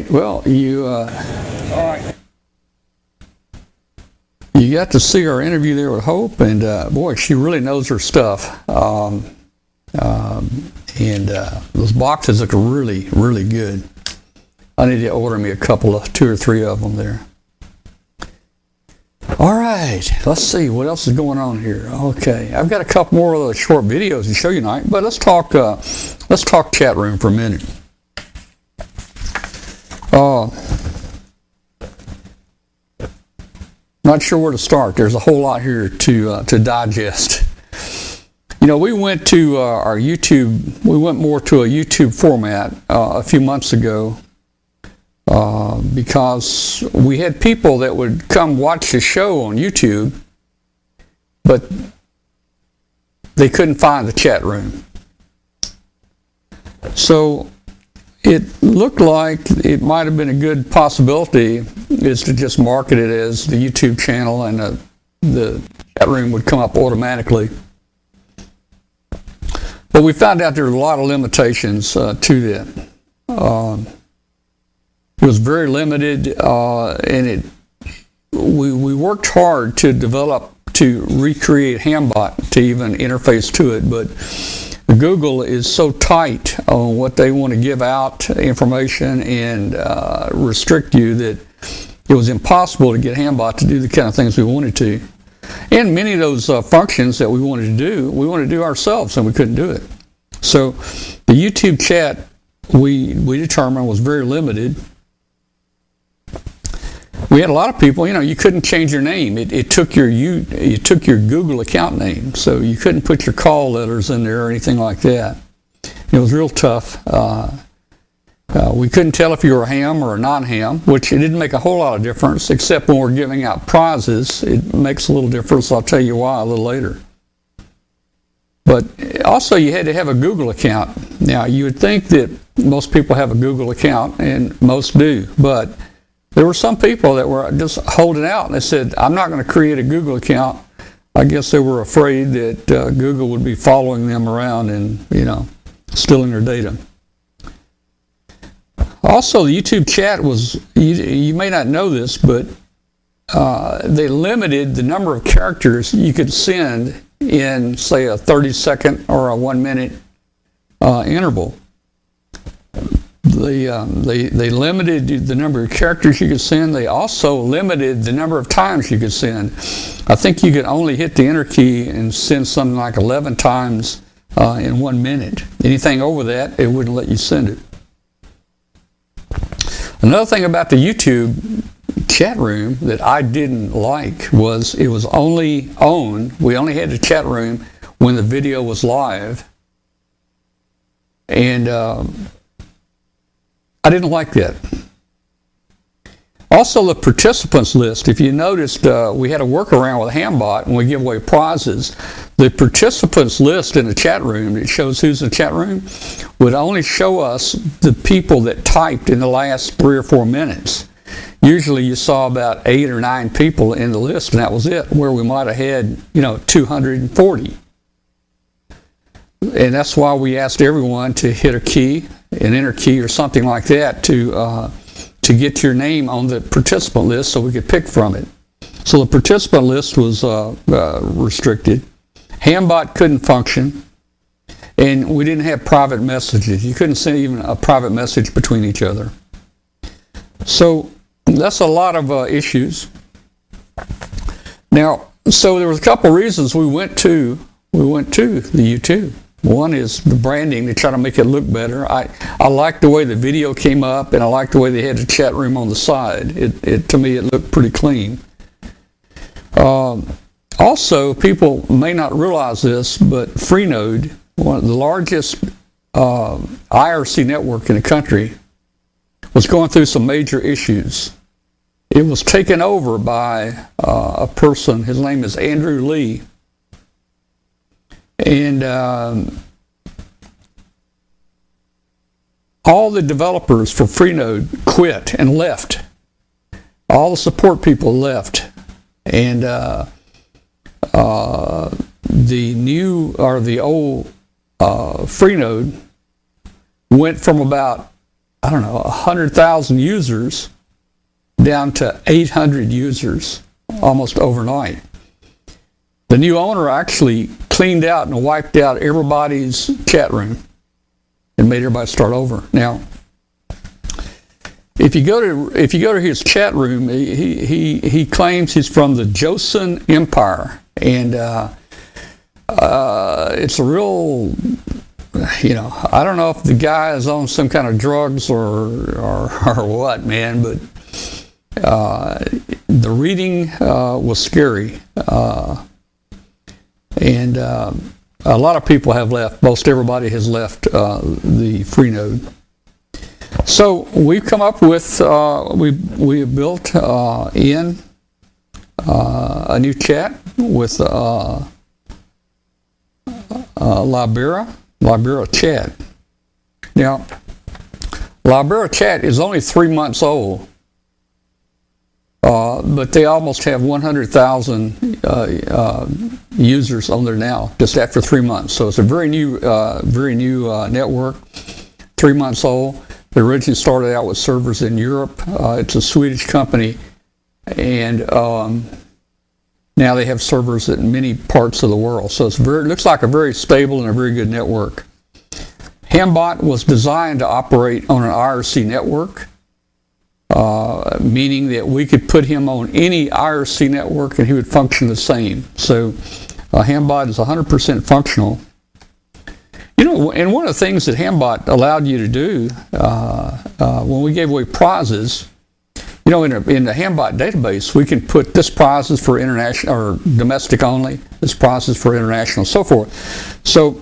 Well, you uh, all right. You got to see our interview there with Hope, and uh, boy, she really knows her stuff. Um, um, and uh, those boxes look really, really good. I need to order me a couple of two or three of them there. All right, let's see what else is going on here. Okay, I've got a couple more of those short videos to show you tonight, but let's talk. Uh, let's talk chat room for a minute. Oh, uh, not sure where to start. There's a whole lot here to uh, to digest. You know, we went to uh, our YouTube. We went more to a YouTube format uh, a few months ago uh, because we had people that would come watch the show on YouTube, but they couldn't find the chat room. So it looked like it might have been a good possibility is to just market it as the YouTube channel, and uh, the chat room would come up automatically. But we found out there were a lot of limitations uh, to that. Um, it was very limited, uh, and it we we worked hard to develop to recreate HamBot to even interface to it, but Google is so tight on what they want to give out information and uh, restrict you that it was impossible to get HamBot to do the kind of things we wanted to. And many of those uh, functions that we wanted to do, we wanted to do ourselves, and we couldn't do it. So the YouTube chat we we determined was very limited. We had a lot of people, you know, you couldn't change your name. It, it took your you it took your Google account name, so you couldn't put your call letters in there or anything like that. It was real tough. Uh, uh, we couldn't tell if you were a ham or a non-ham, which it didn't make a whole lot of difference, except when we're giving out prizes. It makes a little difference. I'll tell you why a little later. But also, you had to have a Google account. Now, you would think that most people have a Google account, and most do, but there were some people that were just holding out, and they said, I'm not going to create a Google account. I guess they were afraid that uh, Google would be following them around and, you know, stealing their data. Also, the YouTube chat was, you, you may not know this, but uh, they limited the number of characters you could send in, say, a thirty-second or a one-minute uh, interval. They, um, they, they limited the number of characters you could send. They also limited the number of times you could send. I think you could only hit the enter key and send something like eleven times uh, in one minute. Anything over that, it wouldn't let you send it. Another thing about the YouTube chat room that I didn't like was it was only on, we only had the chat room when the video was live. And Um, I didn't like that. Also, the participants list. If you noticed, uh, we had a workaround with HamBot when we give away prizes. The participants list in the chat room, it shows who's in the chat room, would only show us the people that typed in the last three or four minutes. Usually you saw about eight or nine people in the list, and that was it, where we might have had, you know, two hundred forty. And that's why we asked everyone to hit a key, an enter key or something like that, to uh, to get your name on the participant list so we could pick from it. So the participant list was uh, uh, restricted. HamBot couldn't function, and we didn't have private messages. You couldn't send even a private message between each other. So that's a lot of uh, issues. Now, so there was a couple reasons we went to we went to the YouTube. One is the branding to try to make it look better. I, I liked the way the video came up, and I liked the way they had the chat room on the side. It, it to me, it looked pretty clean. Um, also, people may not realize this, but FreeNode, one of the largest uh, I R C network in the country, was going through some major issues. It was taken over by uh, a person. His name is Andrew Lee. And um, all the developers for FreeNode quit and left. All the support people left. And uh, uh, the new or the old uh, FreeNode went from about, I don't know, one hundred thousand users down to eight hundred users almost overnight. The new owner actually cleaned out and wiped out everybody's chat room and made everybody start over. Now, if you go to if you go to his chat room, he he he claims he's from the Joseon Empire, and uh, uh, it's a real, you know, I don't know if the guy is on some kind of drugs or or, or what, man, but uh, the reading uh, was scary. Uh, And uh, a lot of people have left. Most everybody has left uh, the FreeNode. So we've come up with, uh, we we have built uh, in uh, a new chat with uh, uh, Libera, Libera Chat. Now, Libera Chat is only three months old. Uh, but they almost have one hundred thousand uh, uh, users on there now, just after three months. So it's a very new, uh, very new uh, network, three months old. They originally started out with servers in Europe. Uh, it's a Swedish company, and um, now they have servers in many parts of the world. So it's very, it looks like a very stable and a very good network. HamBot was designed to operate on an I R C network. Uh, meaning that we could put him on any I R C network and he would function the same. So uh, HamBot is one hundred percent functional. You know, and one of the things that HamBot allowed you to do uh, uh, when we gave away prizes, you know, in, a, in the HamBot database, we can put this prize is for international or domestic only, this prize is for international, so forth. So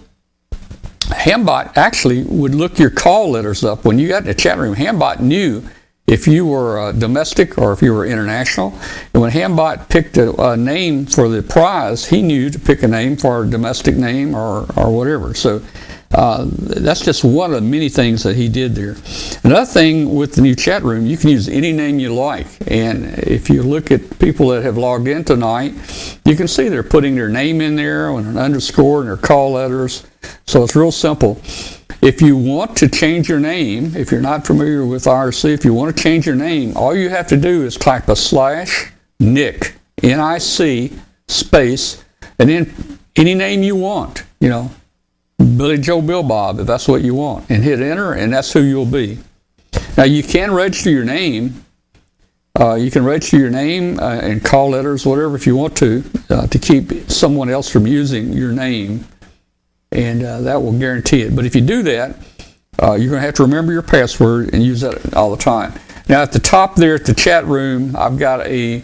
HamBot actually would look your call letters up. When you got in the chat room, HamBot knew if you were uh, domestic or if you were international. And when HamBot picked a, a name for the prize, he knew to pick a name for a domestic name or, or whatever. So uh, that's just one of the many things that he did there. Another thing with the new chat room, you can use any name you like. And if you look at people that have logged in tonight, you can see they're putting their name in there with an underscore and their call letters. So it's real simple. If you want to change your name, if you're not familiar with I R C, if you want to change your name, all you have to do is type a slash Nick, N I C, space, and then any name you want, you know, Billy Joe Bill Bob, if that's what you want, and hit enter, and that's who you'll be. Now, you can register your name. Uh, you can register your name uh, and call letters, whatever, if you want to, uh, to keep someone else from using your name. And uh, that will guarantee it. But if you do that, uh, you're going to have to remember your password and use that all the time. Now, at the top there at the chat room, I've got a,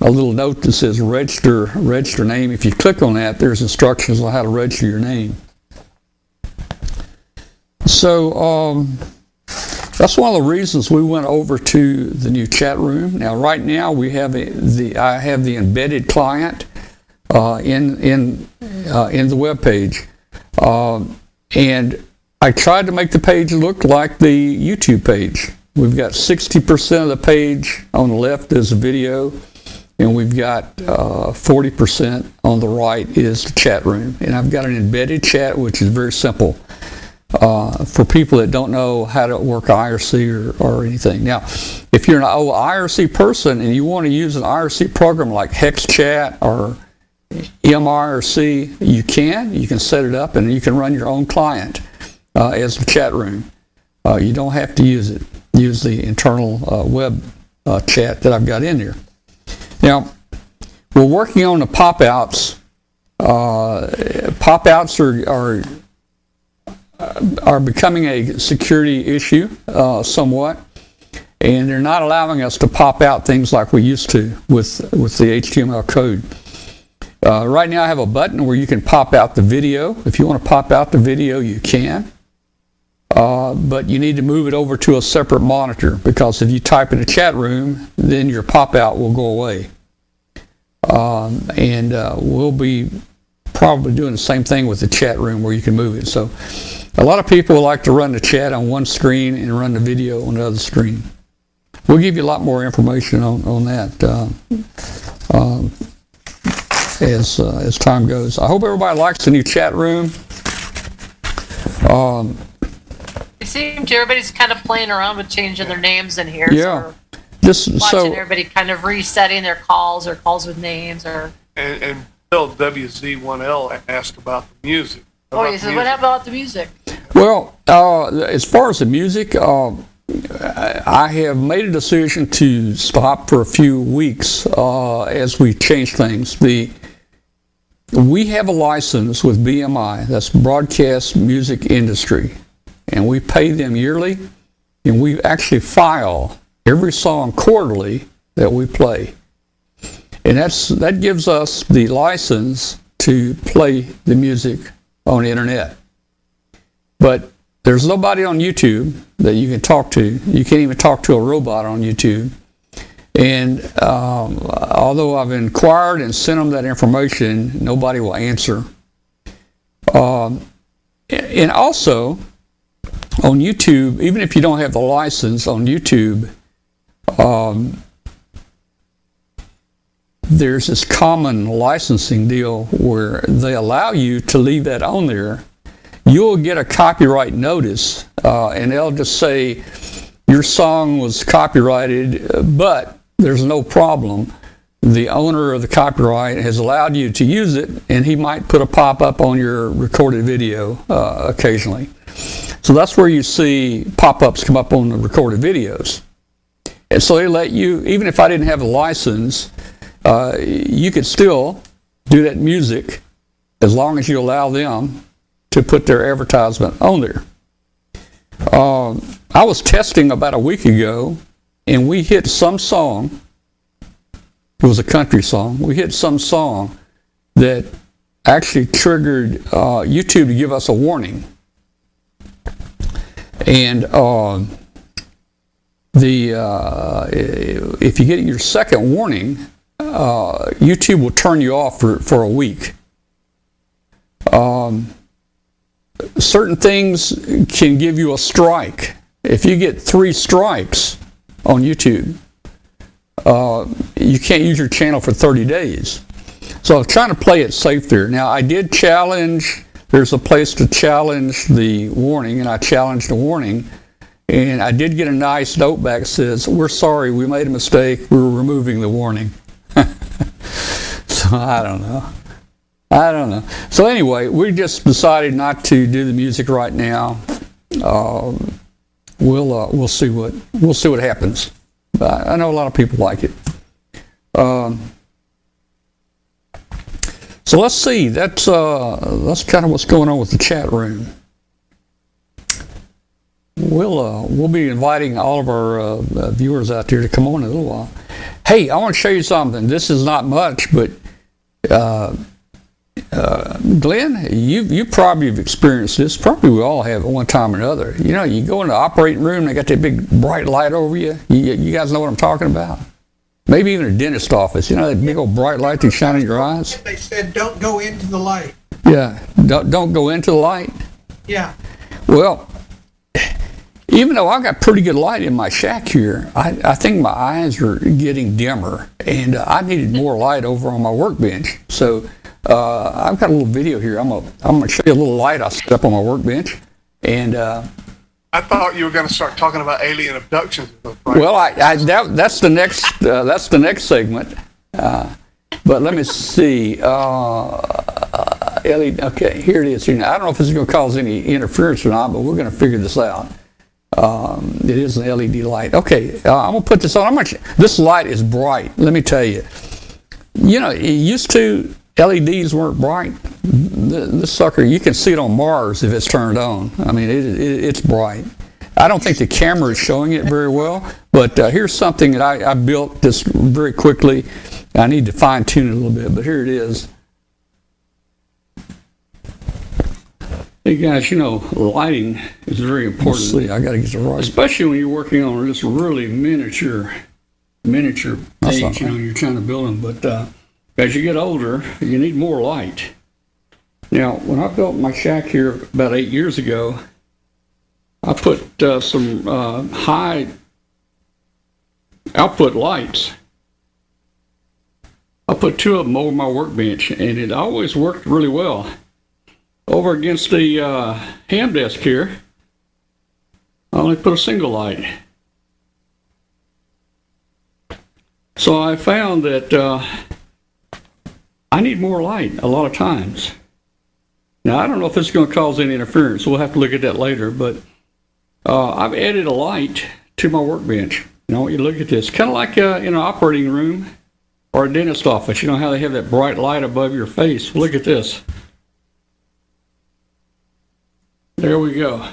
a little note that says register, register name. If you click on that, there's instructions on how to register your name. So um, That's one of the reasons we went over to the new chat room. Now, right now, we have a, the I have the embedded client uh, in in uh, in the web page, uh, and I tried to make the page look like the YouTube page. We've got sixty percent of the page on the left is a video, and we've got uh, forty percent on the right is the chat room. And I've got an embedded chat, which is very simple. Uh, for people that don't know how to work I R C or, or anything. Now, if you're an old I R C person and you want to use an I R C program like HexChat or M I R C, you can. You can set it up and you can run your own client uh, as the chat room. Uh, you don't have to use it. Use the internal uh, web uh, chat that I've got in here. Now, we're working on the pop-outs. Uh, pop-outs are... are are becoming a security issue uh, somewhat, and they're not allowing us to pop out things like we used to with with the H T M L code. Uh, right now I have a button where you can pop out the video. If you want to pop out the video, you can, uh, but you need to move it over to a separate monitor, because if you type in a chat room, then your pop out will go away. Um, and uh, we'll be probably doing the same thing with the chat room where you can move it. So a lot of people like to run the chat on one screen and run the video on the other screen. We'll give you a lot more information on, on that uh, um, as uh, as time goes. I hope everybody likes the new chat room. Um, it seems everybody's kind of playing around with changing their names in here. Yeah. So this, watching so, everybody kind of resetting their calls or calls with names. or and, and Bill W Z one L asked about the music. Oh, he said, what about the music? Well, uh, as far as the music, uh, I have made a decision to stop for a few weeks uh, as we change things. The We have a license with B M I, that's Broadcast Music Industry, and we pay them yearly, and we actually file every song quarterly that we play. And that's that gives us the license to play the music on the internet. But there's nobody on YouTube that you can talk to. You can't even talk to a robot on YouTube. And um, although I've inquired and sent them that information, nobody will answer. Um, and also, on YouTube, even if you don't have the license on YouTube, um, there's this common licensing deal where they allow you to leave that on there. You'll get a copyright notice, uh, and they'll just say, your song was copyrighted, but there's no problem. The owner of the copyright has allowed you to use it, and he might put a pop-up on your recorded video uh, occasionally. So that's where you see pop-ups come up on the recorded videos. And so they let you, even if I didn't have a license, Uh, you could still do that music as long as you allow them to put their advertisement on there. Uh, I was testing about a week ago, and we hit some song. It was a country song. We hit some song that actually triggered uh, YouTube to give us a warning. And uh, the uh, if you get your second warning, Uh, YouTube will turn you off for, for a week. Um, certain things can give you a strike. If you get three strikes on YouTube, uh, you can't use your channel for thirty days. So I'm trying to play it safe there. Now, I did challenge. There's a place to challenge the warning, and I challenged the warning. And I did get a nice note back that says, we're sorry, we made a mistake. We were removing the warning. So I don't know. I don't know. So anyway, we just decided not to do the music right now. Uh, we'll uh, we'll see what we'll see what happens. But I know a lot of people like it. Um, so let's see. That's uh, that's kind of what's going on with the chat room. We'll uh, we'll be inviting all of our uh, viewers out there to come on in a little while. Hey, I want to show you something. This is not much, but uh, uh, Glenn, you you probably have experienced this. Probably we all have at one time or another. You know, you go in the operating room, they got that big bright light over you. You, you guys know what I'm talking about. Maybe even a dentist office. You know, that big old bright light that's shining in your eyes. They said, don't go into the light. Yeah, don't, don't go into the light. Yeah. Well, even though I got pretty good light in my shack here, I, I think my eyes are getting dimmer, and uh, I needed more light over on my workbench. So uh, I've got a little video here. I'm gonna I'm gonna show you a little light I set up on my workbench, and uh, I thought you were gonna start talking about alien abductions. Well, I, I that, that's the next uh, that's the next segment. Uh, but let me see. Uh, Ellie, okay, here it is. I don't know if it's gonna cause any interference or not, but we're gonna figure this out. Um, it is an L E D light. Okay, uh, I'm gonna put this on. I'm gonna. This light is bright. Let me tell you. You know, it used to L E Ds weren't bright. This sucker, you can see it on Mars if it's turned on. I mean, it, it, it's bright. I don't think the camera is showing it very well. But uh, here's something that I, I built this very quickly. I need to fine tune it a little bit, but here it is. Hey guys, you know, lighting is very important. See, I got to get the right, especially when you're working on this really miniature, miniature page. Right. You know, you're trying to build them, but uh, as you get older, you need more light. Now, when I built my shack here about eight years ago, I put uh, some uh, high output lights. I put two of them over my workbench, and it always worked really well. Over against the uh, ham desk here, I only put a single light. So I found that uh, I need more light a lot of times. Now I don't know if it's going to cause any interference. We'll have to look at that later, but uh, I've added a light to my workbench. And I want you to look at this. Kind of like uh, in an operating room or a dentist office. You know how they have that bright light above your face? Look at this. There we go.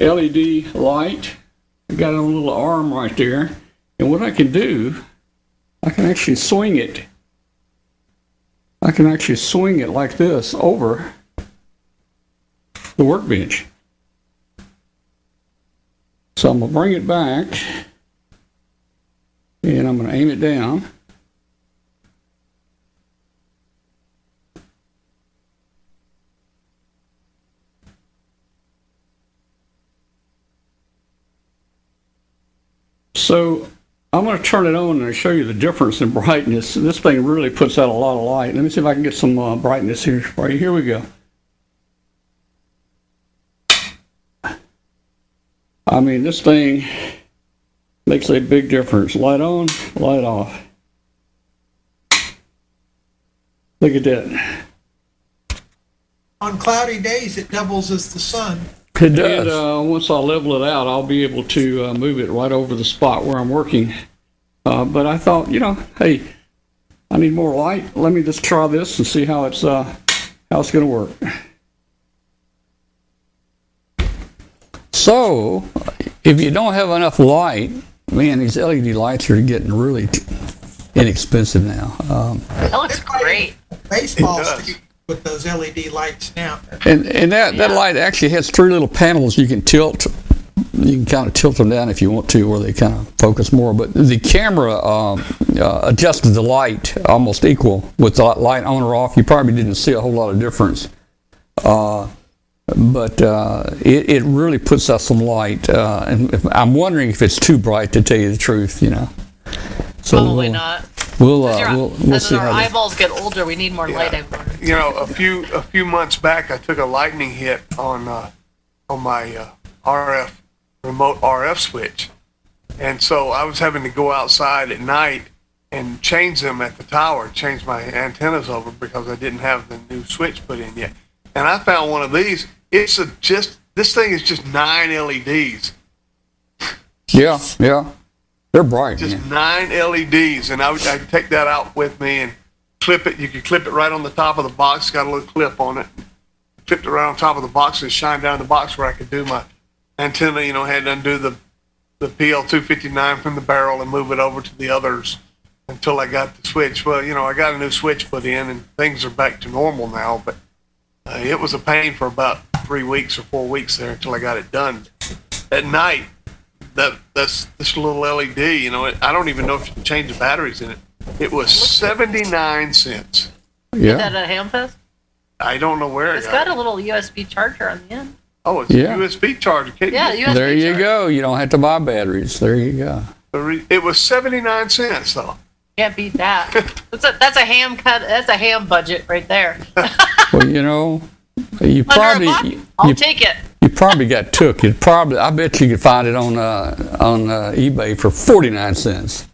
L E D light. I got a little arm right there. And what I can do, I can actually swing it. I can actually swing it like this over the workbench. So I'm going to bring it back. And I'm going to aim it down. So I'm going to turn it on and show you the difference in brightness. This thing really puts out a lot of light. Let me see if I can get some uh, brightness here for you. Here we go. I mean, this thing makes a big difference. Light on, light off. Look at that. On cloudy days, it doubles as the sun. It does. And uh, once I level it out, I'll be able to uh, move it right over the spot where I'm working. Uh, but I thought, you know, hey, I need more light. Let me just try this and see how it's uh, how it's going to work. So, if you don't have enough light, man, these L E D lights are getting really inexpensive now. Um, that looks great. Baseball stick with those L E D lights now. And and that, yeah. that light actually has three little panels you can tilt. You can kind of tilt them down if you want to, or they kind of focus more. But the camera um, uh, adjusted the light almost equal with the light on or off. You probably didn't see a whole lot of difference. Uh, but uh, it, it really puts out some light. Uh, and if, I'm wondering if it's too bright, to tell you the truth, you know. So Probably we'll, not. We'll, uh, we'll, we'll as see our how eyeballs get older, we need more yeah. light. Everywhere. You know, a few a few months back, I took a lightning hit on uh, on my uh, R F remote R F switch, and so I was having to go outside at night and change them at the tower, change my antennas over because I didn't have the new switch put in yet. And I found one of these. It's a just this thing is just nine L E Ds. Yeah, yeah. They're bright. Just man. nine L E Ds, and I would I take that out with me and clip it. You could clip it right on the top of the box. It's got a little clip on it. Clipped it right on top of the box and shined down the box where I could do my antenna. You know, had to undo the the P L two fifty-nine from the barrel and move it over to the others until I got the switch. Well, you know, I got a new switch put in, and things are back to normal now, but uh, it was a pain for about three weeks or four weeks there until I got it done. At night, that that's this little L E D, you know, it, I don't even know if you can change the batteries in it. It was seventy-nine cents. Yeah. Is that a ham fest? I don't know where it It's got, got it. a little U S B charger on the end. Oh, it's yeah. a U S B charger. Can't yeah, you? U S B there you charger. go. You don't have to buy batteries. There you go. It was seventy-nine cents, though. Can't beat that. That's a, that's a ham cut. That's a ham budget right there. Well, you know, you probably you, I'll you, take it. You probably got took. You probably. I bet you could find it on uh, on uh, eBay for forty-nine cents.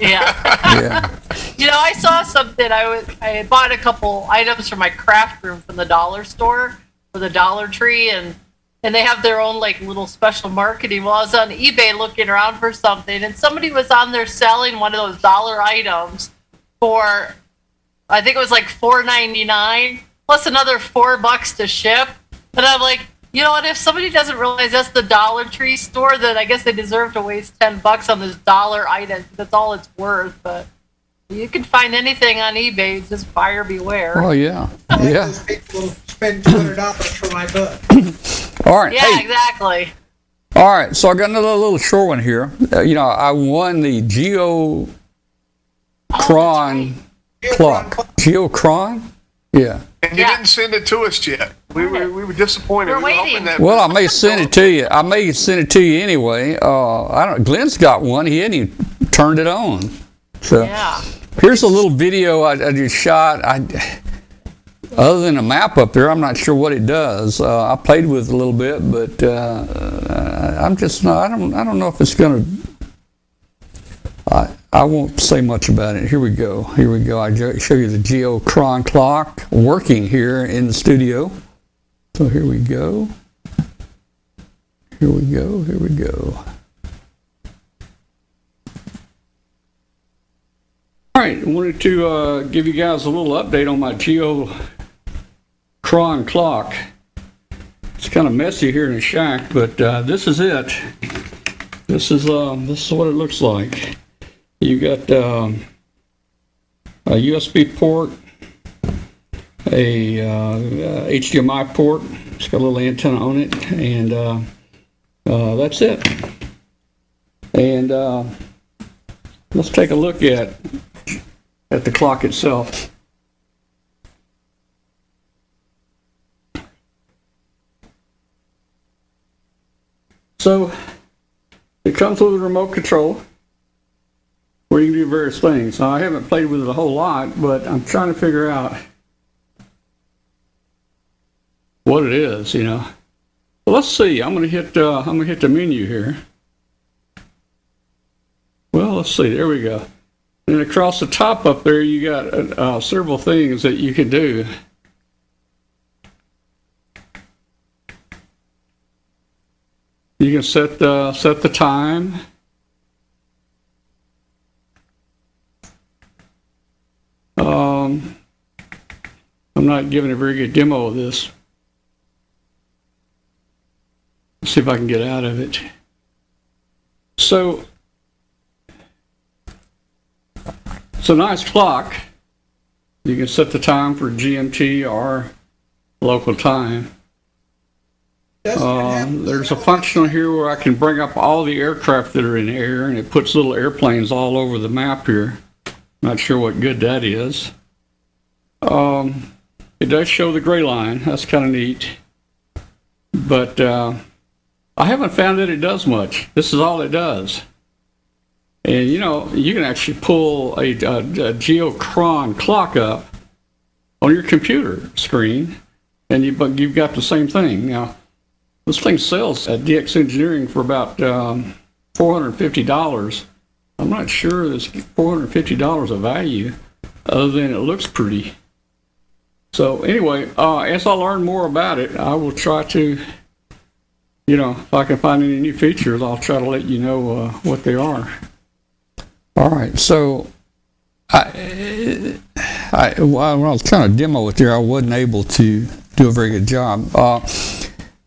Yeah. Yeah. You know, I saw something. I was I had bought a couple items from my craft room from the dollar store or the Dollar Tree, and and they have their own like little special marketing. Well, I was on eBay looking around for something, and somebody was on there selling one of those dollar items for, I think it was like four ninety-nine plus another four bucks to ship. And I'm like, you know what? If somebody doesn't realize that's the Dollar Tree store, then I guess they deserve to waste ten bucks on this dollar item. That's all it's worth. But you can find anything on eBay. It's just buyer beware. Oh yeah, yeah. People spend two hundred dollars for my book. All right. Yeah, hey. Exactly. All right. So I got another little short one here. Uh, you know, I won the GeoCron oh, right. clock. GeoCron. Yeah. And you yeah. didn't send it to us yet. We were we were disappointed. We're we were waiting. That well, I may send it to you. I may send it to you anyway. Uh, I don't. Glenn's got one. He hadn't even turned it on. So yeah. Here's a little video I, I just shot. I, other than a map up there, I'm not sure what it does. Uh, I played with it a little bit, but uh, I'm just not. I don't. I don't know if it's gonna. I I won't say much about it. Here we go. Here we go. I show you the GeoCron clock working here in the studio. So here we go. Here we go. Here we go. All right. I wanted to uh, give you guys a little update on my GeoCron clock. It's kind of messy here in the shack, but uh, this is it. This is um, this is what it looks like. You got um, a U S B port, a uh, H D M I port. It's got a little antenna on it, and uh, uh, that's it. And uh, let's take a look at at the clock itself. So it comes with a remote control, where you can do various things. Now, I haven't played with it a whole lot, but I'm trying to figure out what it is, you know. Well, let's see. I'm gonna hit. Uh, I'm gonna hit the menu here. Well, let's see. There we go. And across the top up there, you got uh, several things that you can do. You can set uh, set the time. Um, I'm not giving a very good demo of this. Let's see if I can get out of it. So, it's a nice clock. You can set the time for G M T or local time. Um, there's a function here where I can bring up all the aircraft that are in the air, and it puts little airplanes all over the map here. Not sure what good that is. Um, it does show the gray line. That's kind of neat. But uh, I haven't found that it does much. This is all it does. And, you know, you can actually pull a, a, a GeoCron clock up on your computer screen, and you, but you've got the same thing. Now, this thing sells at D X Engineering for about um, four hundred fifty dollars. I'm not sure it's four hundred fifty dollars of value, other than it looks pretty. So anyway, uh, as I learn more about it, I will try to, you know, if I can find any new features, I'll try to let you know uh, what they are. All right, so I, I, when I was trying to demo it there, I wasn't able to do a very good job. Uh,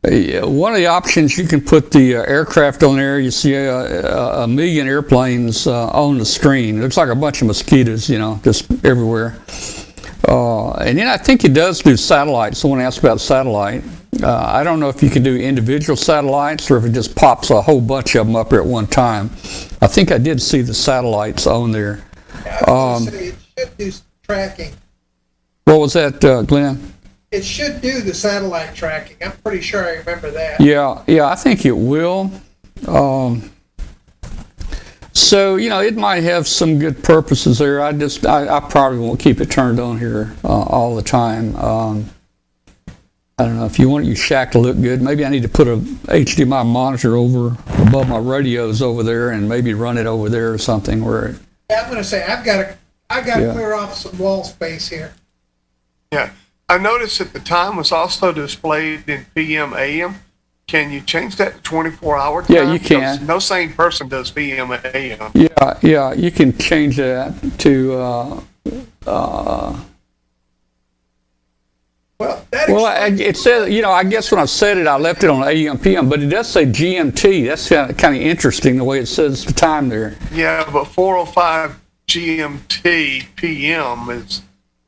One of the options, you can put the uh, aircraft on there. You see a, a million airplanes uh, on the screen. It looks like a bunch of mosquitoes, you know, just everywhere. Uh, and then I think it does do satellites. Someone asked about satellite. Uh, I don't know if you can do individual satellites or if it just pops a whole bunch of them up there at one time. I think I did see the satellites on there. Yeah, I was um, gonna say, it should do tracking. What was that, uh, Glenn? It should do the satellite tracking. I'm pretty sure I remember that. Yeah, yeah, I think it will. Um, so, you know, it might have some good purposes there. I just, I, I probably won't keep it turned on here uh, all the time. Um, I don't know, if you want your shack to look good, maybe I need to put a H D M I monitor over above my radios over there and maybe run it over there or something. Where it, yeah, I'm going to say, I've got to, I've got to yeah. clear off some wall space here. Yeah. I noticed that the time was also displayed in P M A M. Can you change that to twenty-four hour time? Yeah, you can. No, no sane person does P M A M. Yeah, yeah, you can change that to... Uh, uh, well, that well I, it says, you know, I guess when I said it, I left it on A M P M, but it does say G M T. That's kind of, kind of interesting, the way it says the time there. Yeah, but four oh five G M T P M is...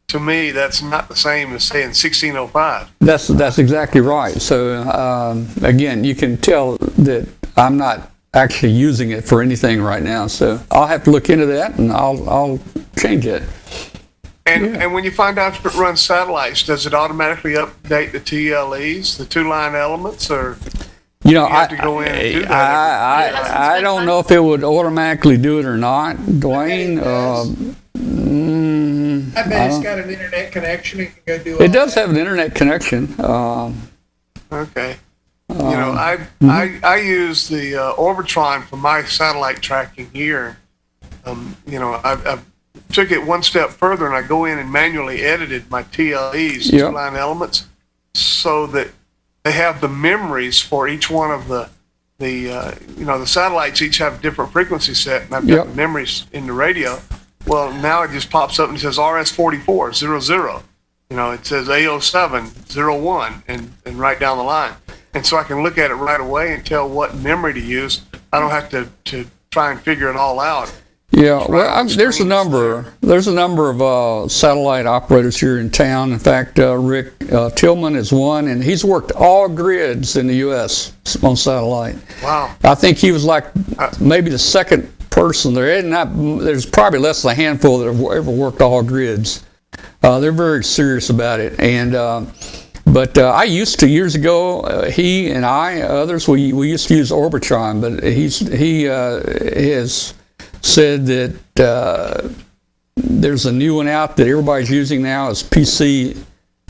To me, that's not the same as saying sixteen oh five. That's that's exactly right. So um, again, you can tell that I'm not actually using it for anything right now. So I'll have to look into that, and I'll I'll change it. And yeah. and when you find out if it runs satellites, does it automatically update the T L Es, the two-line elements, or? You know, you I, I, I, I, I don't know if it would automatically do it or not, Dwayne. Uh, mm, I bet I it's got an internet connection. It can go do it. It does that. have an internet connection. Um, okay. You um, know, I, mm-hmm. I I use the uh, Orbitron for my satellite tracking here. Um, you know, I, I took it one step further, and I go in and manually edited my T L Es, yep. two-line elements, so that they have the memories for each one of the, the uh, you know, the satellites each have a different frequency set, and I've got yep. the memories in the radio. Well, now it just pops up and says R S four four zero zero. You know, it says A oh seven zero one, and, and right down the line. And so I can look at it right away and tell what memory to use. I don't have to, to try and figure it all out. Yeah, well, I'm, there's a number. There's a number of uh, satellite operators here in town. In fact, uh, Rick uh, Tillman is one, and he's worked all grids in the U S on satellite. Wow! I think he was like maybe the second person there. And not, there's probably less than a handful that have ever worked all grids. Uh, they're very serious about it, and. Uh, But uh, I used to, years ago, uh, he and I, others, we, we used to use Orbitron, but he's, he uh, has said that uh, there's a new one out that everybody's using now. It's P C,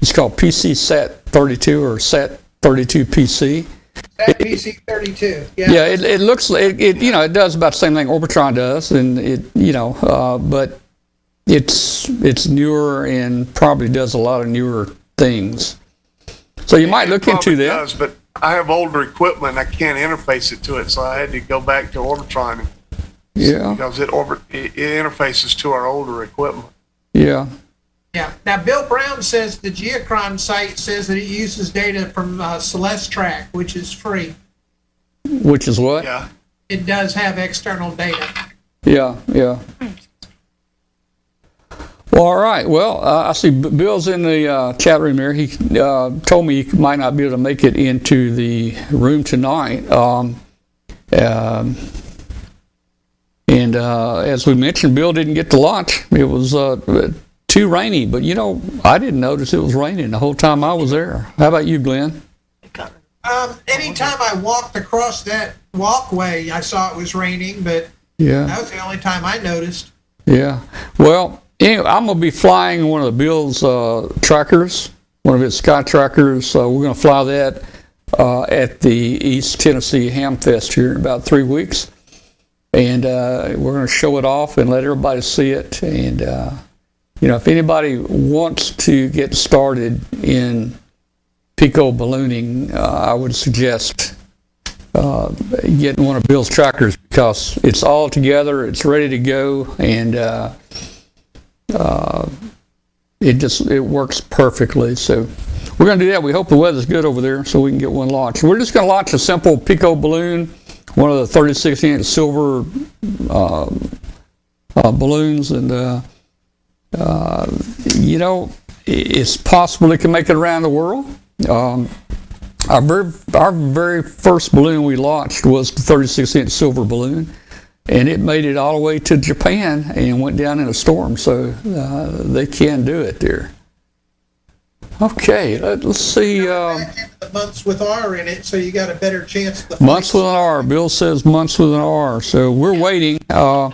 it's called P C S A T thirty-two or S A T thirty-two P C. S A T P C thirty-two, yeah. Yeah, it, it looks, it, it, you know, it does about the same thing Orbitron does, and it, you know, uh, but it's, it's newer and probably does a lot of newer things. So you might look into that. It does, but I have older equipment. I can't interface it to it, so I had to go back to Orbitron. Yeah. Because it, orbit, it interfaces to our older equipment. Yeah. Yeah. Now, Bill Brown says the GeoCron site says that it uses data from uh, Celestrack, which is free. Which is what? Yeah. It does have external data. Yeah, yeah. Well, all right. Well, uh, I see Bill's in the uh, chat room here. He uh, told me he might not be able to make it into the room tonight. Um, um, and uh, as we mentioned, Bill didn't get to lunch. It was uh, too rainy. But, you know, I didn't notice it was raining the whole time I was there. How about you, Glenn? Um, anytime I walked across that walkway, I saw it was raining. But yeah. that was the only time I noticed. Yeah. Well... Anyway, I'm going to be flying one of Bill's uh, trackers, one of his sky trackers. Uh, we're going to fly that uh, at the East Tennessee Ham Fest here in about three weeks. And uh, we're going to show it off and let everybody see it. And, uh, you know, if anybody wants to get started in pico ballooning, uh, I would suggest uh, getting one of Bill's trackers because it's all together, it's ready to go, and... Uh, Uh, it just it works perfectly. So we're going to do that. We hope the weather's good over there so we can get one launched. We're just going to launch a simple Pico balloon, one of the thirty-six inch silver uh, uh, balloons. And, uh, uh, you know, it's possible it can make it around the world. Um, our, very, our very first balloon we launched was the thirty-six inch silver balloon. And it made it all the way to Japan and went down in a storm. So uh, they can do it there. Okay, let, let's see. Um, the months with R in it, so you got a better chance. Of the months with an R. Bill says months with an R. So we're waiting. Uh,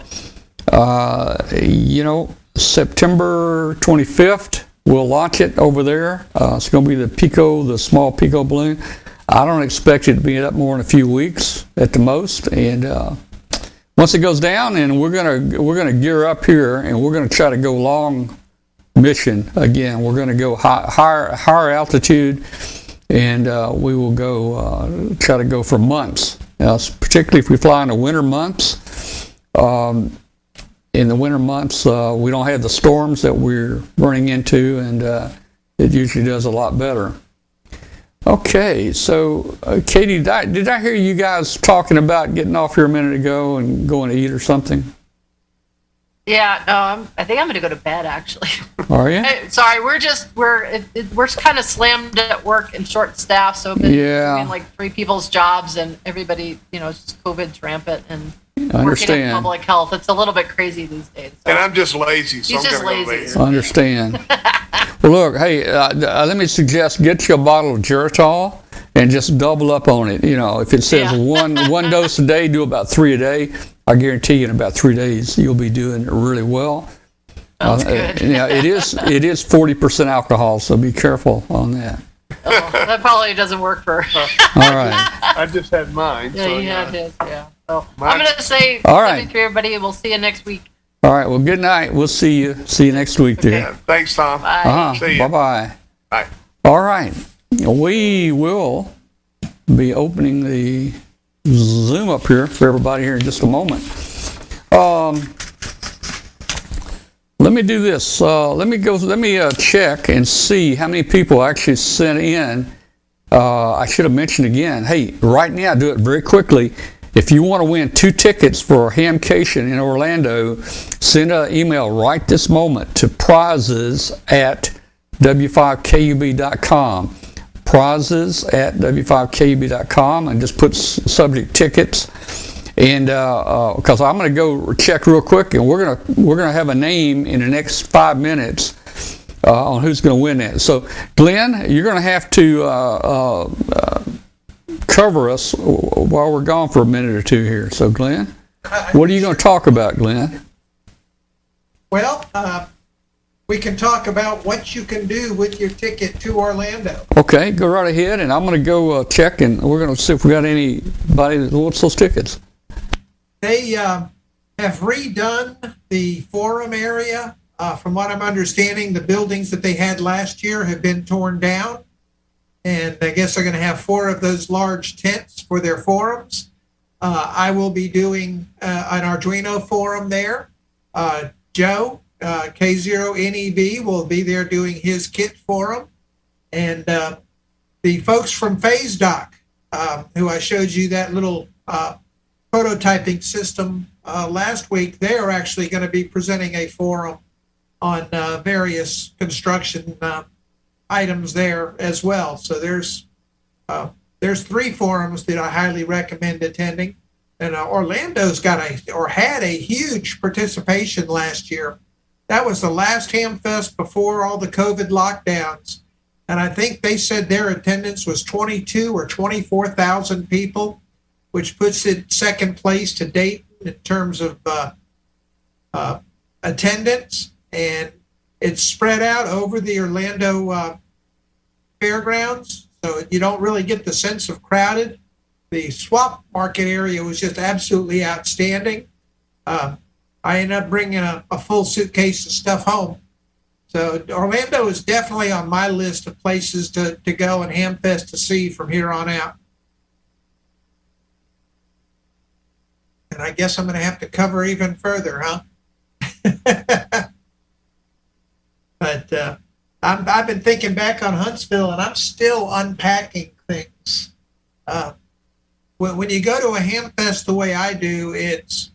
uh, you know, September twenty-fifth, we'll launch it over there. Uh, it's going to be the Pico, the small Pico balloon. I don't expect it to be up more in a few weeks at the most. And uh, once it goes down, and we're gonna we're gonna gear up here, and we're gonna try to go long. Mission again. We're going to go high, higher, higher altitude, and uh, we will go uh, try to go for months. Now, particularly if we fly in the winter months. Um, in the winter months, uh, we don't have the storms that we're running into, and uh, it usually does a lot better. Okay, so uh, Katie, did I, did I hear you guys talking about getting off here a minute ago and going to eat or something? Yeah, no, I'm, I think I'm going to go to bed, actually. Are you? Hey, sorry, we're just, we're it, it, we're kind of slammed at work and short staff, so been yeah. doing like three people's jobs, and everybody, you know, COVID's rampant, and I working in public health. It's a little bit crazy these days. So. And I'm just lazy, so He's I'm going to go lazy. I understand. Well, look, hey, uh, uh, let me suggest, get you a bottle of Geritol and just double up on it. You know, if it says yeah. one one dose a day, do about three a day. I guarantee you, in about three days, you'll be doing really well. That's uh, good. Yeah, it is. It is forty percent alcohol, so be careful on that. Oh, that probably doesn't work for. Uh, all right. I just had mine. Yeah, so you yeah. had his. Yeah. So mine. I'm going to say all right to everybody. We'll see you next week. All right. Well, good night. We'll see you. See you next week, okay. Dear. Yeah, thanks, Tom. Bye. Uh-huh. See you. Bye. Bye. Bye. All right. We will be opening the Zoom up here for everybody here in just a moment. Um, let me do this. Uh, let me go. Let me uh, check and see how many people actually sent in. Uh, I should have mentioned again. Hey, right now, do it very quickly. If you want to win two tickets for Hamcation in Orlando, send an email right this moment to prizes at w five k u b dot com. prizes at w five k u b dot com, and just put subject tickets, and because uh, uh, I'm going to go check real quick, and we're going to we're going to have a name in the next five minutes uh, on who's going to win that. So Glenn, you're going to have to uh, uh, uh, cover us while we're gone for a minute or two here. So Glenn, what are you going to talk about, Glenn? Well. Uh We can talk about what you can do with your ticket to Orlando. Okay, go right ahead, and I'm going to go uh, check, and we're going to see if we got anybody that wants those tickets. They uh, have redone the forum area. Uh, from what I'm understanding, the buildings that they had last year have been torn down, and I guess they're going to have four of those large tents for their forums. Uh, I will be doing uh, an Arduino forum there. Uh, Joe. Uh, K zero N E B will be there doing his kit forum, and uh, the folks from PhaseDoc, uh, who I showed you that little uh, prototyping system uh, last week, they are actually going to be presenting a forum on uh, various construction uh, items there as well. So there's uh, there's three forums that I highly recommend attending, and uh, Orlando's got a or had a huge participation last year. That was the last Ham Fest before all the COVID lockdowns. And I think they said their attendance was twenty-two or twenty-four thousand people, which puts it second place to Dayton in terms of uh, uh, attendance. And it's spread out over the Orlando uh, fairgrounds, so you don't really get the sense of crowded. The swap market area was just absolutely outstanding. Uh, I ended up bringing a, a full suitcase of stuff home. So Orlando is definitely on my list of places to, to go and Hamfest to see from here on out. And I guess I'm going to have to cover even further, huh? But uh, I'm, I've been thinking back on Huntsville, and I'm still unpacking things. Uh, when, when you go to a ham fest the way I do, it's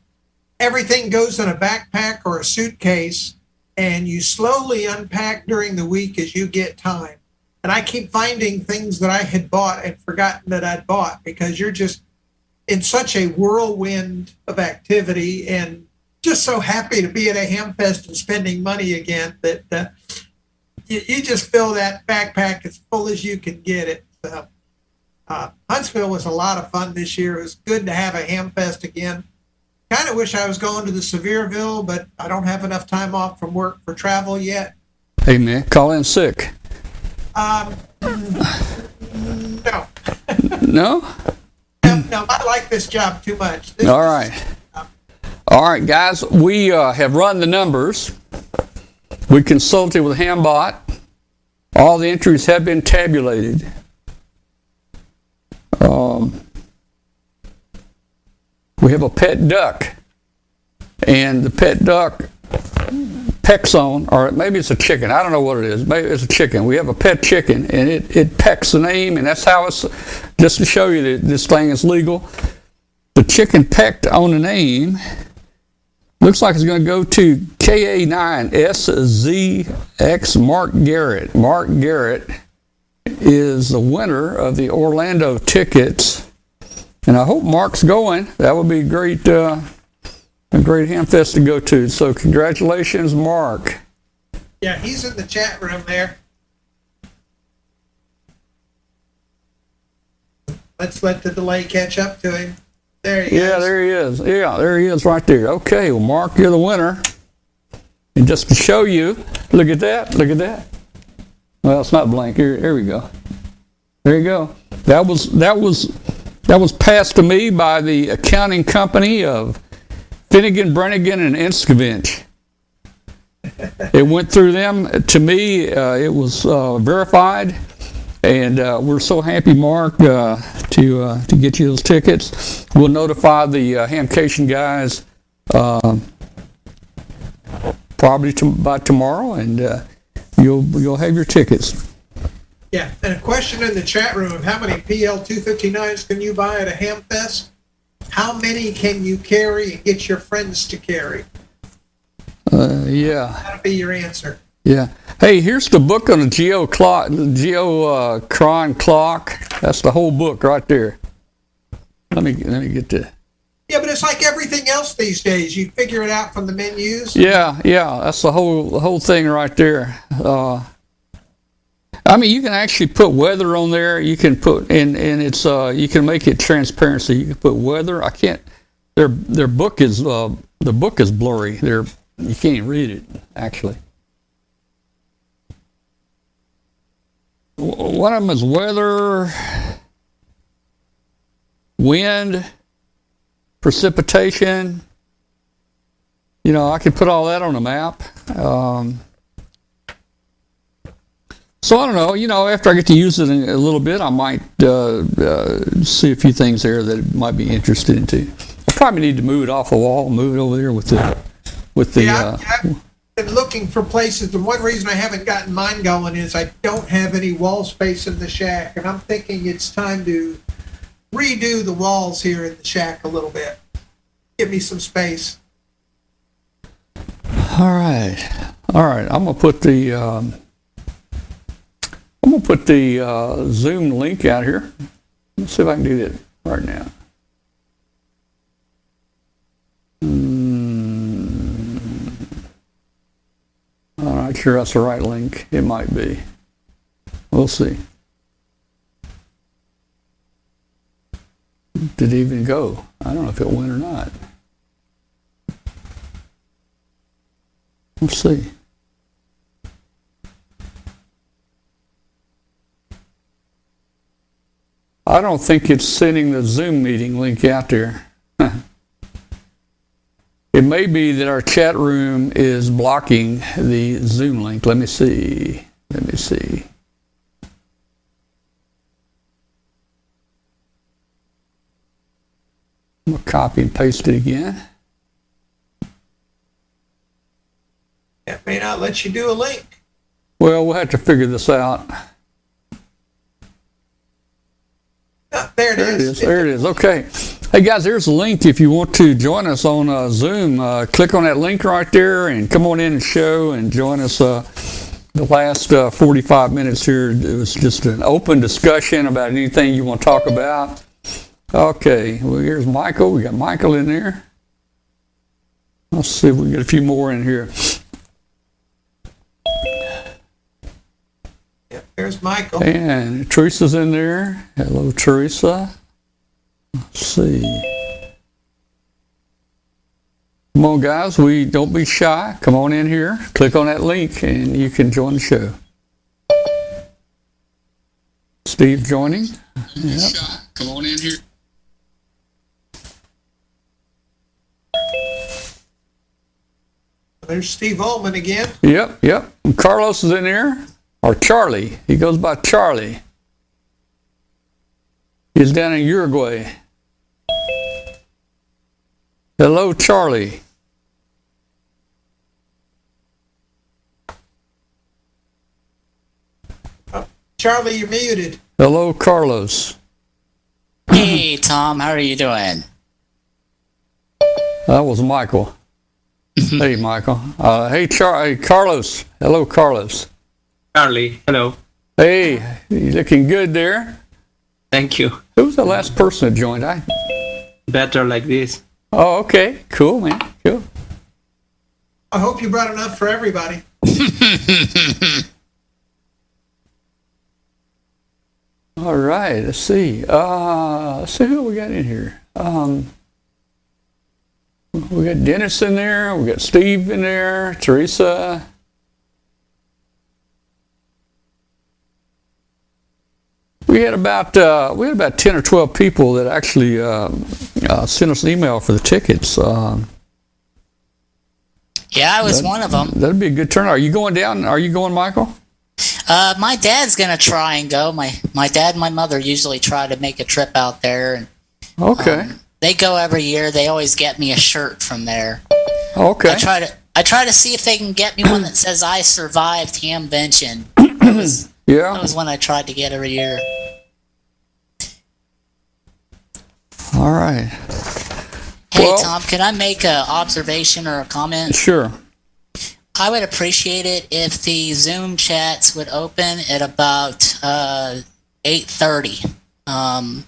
everything goes in a backpack or a suitcase, and you slowly unpack during the week as you get time. And I keep finding things that I had bought and forgotten that I'd bought, because you're just in such a whirlwind of activity and just so happy to be at a ham fest and spending money again that uh, you, you just fill that backpack as full as you can get it. Uh, uh, Huntsville was a lot of fun this year. It was good to have a ham fest again. Kind of wish I was going to the Sevierville, but I don't have enough time off from work for travel yet. Hey, man, call in sick. Um, no. No? no? No, I like this job too much. This All right. Job. All right, guys, we uh, have run the numbers. We consulted with HamBot. All the entries have been tabulated. Um, we have a pet duck. And the pet duck pecks on, or maybe it's a chicken. I don't know what it is. Maybe it's a chicken. We have a pet chicken, and it, it pecks the name, and that's how it's, just to show you that this thing is legal. The chicken pecked on the name. Looks like it's going to go to K A nine S Z X Mark Garrett. Mark Garrett is the winner of the Orlando tickets, and I hope Mark's going. That would be great. Uh, A great ham fest to go to. So congratulations, Mark. Yeah, he's in the chat room there. Let's let the delay catch up to him. There he yeah, is. Yeah, there he is. Yeah, there he is right there. Okay, well, Mark, you're the winner. And just to show you, look at that, look at that. Well, it's not blank. Here, here we go. There you go. That was that was that was passed to me by the accounting company of Finnegan, Brennigan, and Inskevinch. It went through them. To me, uh, it was uh, verified, and uh, we're so happy, Mark, uh, to uh, to get you those tickets. We'll notify the uh, Hamcation guys uh, probably to, by tomorrow, and uh, you'll you'll have your tickets. Yeah, and a question in the chat room of how many P L two fifty-nines can you buy at a ham fest? How many can you carry and get your friends to carry? Uh, yeah. That'll be your answer. Yeah. Hey, here's the book on the Geo clock, GeoCron uh, clock. That's the whole book right there. Let me let me get to. Yeah, but it's like everything else these days. You figure it out from the menus. Yeah, yeah. That's the whole the whole thing right there. Uh, I mean, you can actually put weather on there. You can put and and it's uh you can make it transparency. You can put weather. I can't. Their their book is uh the book is blurry. There you can't read it actually. One of them is weather, wind, precipitation. You know, I could put all that on a map. Um, So I don't know, you know, after I get to use it a little bit, I might uh, uh, see a few things there that it might be interested into. I probably need to move it off a wall, move it over there with the... with the. Yeah, I've, uh, I've been looking for places. The one reason I haven't gotten mine going is I don't have any wall space in the shack, and I'm thinking it's time to redo the walls here in the shack a little bit. Give me some space. All right. All right, I'm going to put the... Um, I'm going to put the uh, Zoom link out here. Let's see if I can do that right now. Mm. I'm not sure that's the right link. It might be. We'll see. Did it even go? I don't know if it went or not. Let's see. I don't think it's sending the Zoom meeting link out there. It may be that our chat room is blocking the Zoom link. Let me see. Let me see. I'm going to copy and paste it again. It may not let you do a link. Well, we'll have to figure this out. Oh, there it there is. It is. There it is. Okay. Hey, guys, there's a link if you want to join us on uh, Zoom. Uh, click on that link right there and come on in and show and join us. Uh, the last uh, forty-five minutes here, it was just an open discussion about anything you want to talk about. Okay. Well, here's Michael. We got Michael in there. Let's see if we can get a few more in here. Yep, there's Michael. And Teresa's in there. Hello, Teresa. Let's see. Come on, guys. We don't be shy. Come on in here. Click on that link, and you can join the show. Steve joining. Yep. Come on in here. There's Steve Altman again. Yep, yep. And Carlos is in here, or Charlie. He goes by Charlie. He's down in Uruguay. Hello, Charlie. Oh, Charlie, you're muted. Hello, Carlos. Hey, Tom, how are you doing? That was Michael. Hey, Michael. Uh, hey, Char- hey, Carlos. Hello, Carlos. Charlie, hello. Hey, you looking good there. Thank you. Who was the last person that joined? I. Better like this. Oh, okay. Cool, man. Cool. I hope you brought enough for everybody. All right. Let's see. Uh, let's see who we got in here. Um, we got Dennis in there. We got Steve in there. Teresa. We had about uh, we had about ten or twelve people that actually uh, uh, sent us an email for the tickets. Um, yeah, I was one of them. That'd be a good turnout. Are you going down? Are you going, Michael? Uh, my dad's gonna try and go. My my dad and my mother usually try to make a trip out there. And, okay. Um, they go every year. They always get me a shirt from there. Okay. I try to I try to see if they can get me one that says "I survived Hamvention." That was, yeah. That was one I tried to get every year. All right. Hey, well, Tom, can I make an observation or a comment? Sure. I would appreciate it if the Zoom chats would open at about uh, eight thirty, um,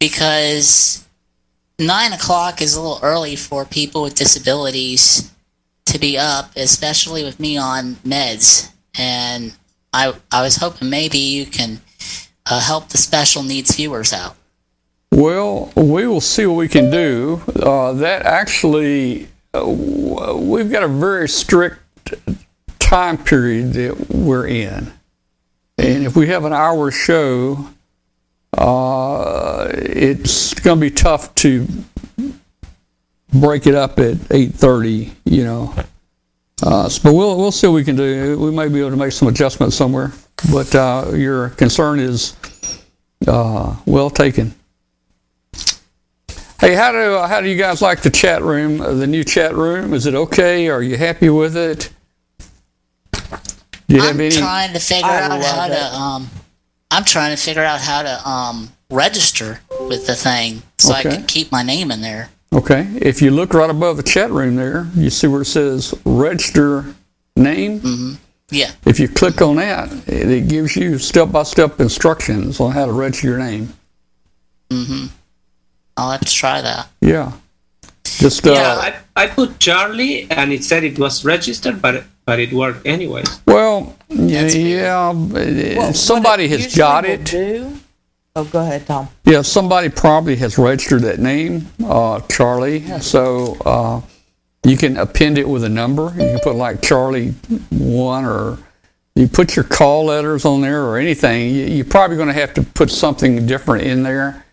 because nine o'clock is a little early for people with disabilities to be up, especially with me on meds. And I, I was hoping maybe you can uh, help the special needs viewers out. Well, we will see what we can do. Uh, that actually, uh, we've got a very strict time period that we're in. And if we have an hour show, uh, it's going to be tough to break it up at eight thirty, you know. Uh, but we'll we'll see what we can do. We may be able to make some adjustments somewhere. But uh, your concern is uh, well taken. Hey, how do uh, how do you guys like the chat room? The new chat room, is it okay? Are you happy with it? Do you I'm have any? trying to figure I out how that. to. Um, I'm trying to figure out how to um, register with the thing so okay. I can keep my name in there. Okay. If you look right above the chat room, there you see where it says register name. Mm-hmm. Yeah. If you click on that, it, it gives you step-by-step instructions on how to register your name. Mm-hmm. I'll have to try that. Yeah. Just uh, yeah, I, I put Charlie, and it said it was registered, but but it worked anyway. Well, That's yeah, well, somebody has got it. Do, oh, go ahead, Tom. Yeah, somebody probably has registered that name, uh, Charlie. Yeah. So uh, you can append it with a number. You can put like Charlie one, or you put your call letters on there, or anything. You, you're probably going to have to put something different in there.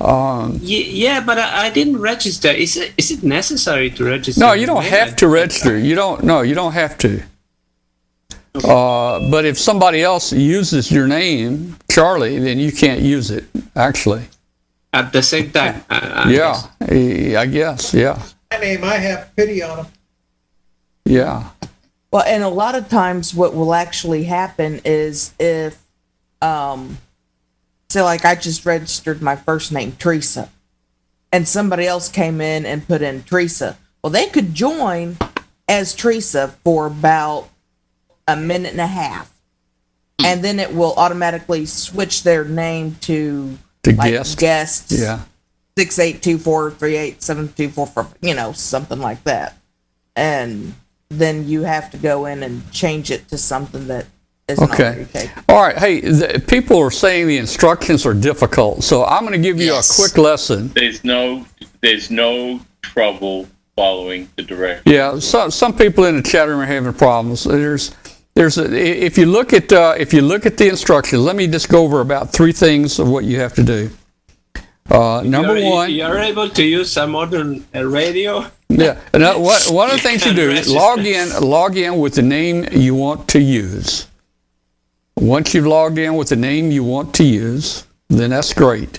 Um, yeah, but I, I didn't register. Is it is it necessary to register? No, you don't have to register. You don't. No, you don't have to. Okay. Uh, but if somebody else uses your name, Charlie, then you can't use it. Actually, at the same time. I, I yeah, guess. I guess. Yeah. My name. I have pity on him. Yeah. Well, and a lot of times what will actually happen is if, um, say, like I just registered my first name, Teresa, and somebody else came in and put in Teresa. Well, they could join as Teresa for about a minute and a half, and then it will automatically switch their name to, to like, guest. guest. Yeah. six eight two four three eight seven two four four, you know, something like that. And then you have to go in and change it to something that is okay. Not already taken. All right. Hey, the, people are saying the instructions are difficult, so I'm going to give you yes. a quick lesson. There's no, there's no trouble following the directions. Yeah, some some people in the chat room are having problems. There's There's a, if you look at uh, if you look at the instructions, let me just go over about three things of what you have to do. Uh, number you're, one, you're able to use a modern uh, radio. Yeah, no, what, one of the things you do is log in, log in with the name you want to use. Once you've logged in with the name you want to use, then that's great.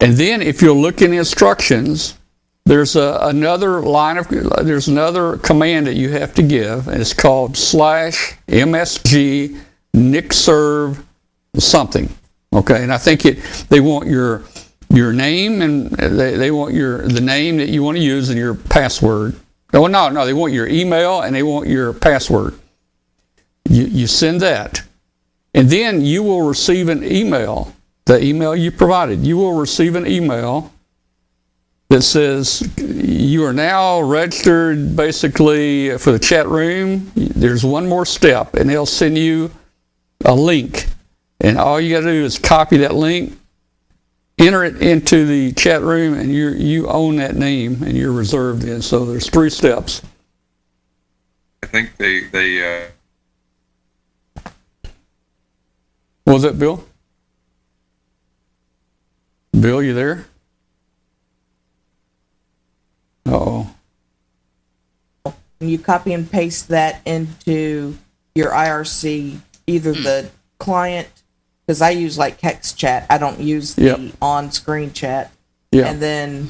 And then if you'll look in the instructions, there's a, another line of there's another command that you have to give, and it's called slash msg nickserv something. Okay, and I think it they want your your name and they, they want your the name that you want to use and your password. Oh no, no, they want your email and they want your password. You you send that, and then you will receive an email. The email you provided, you will receive an email that says you are now registered basically for the chat room. There's one more step, and they'll send you a link. And all you gotta do is copy that link, enter it into the chat room, and you you own that name and you're reserved in. So there's three steps. I think they... they uh... What was that, Bill? Bill, you there? Uh-oh. You copy and paste that into your I R C, either the client, because I use like HexChat. I don't use the yep. on-screen chat. Yeah. And then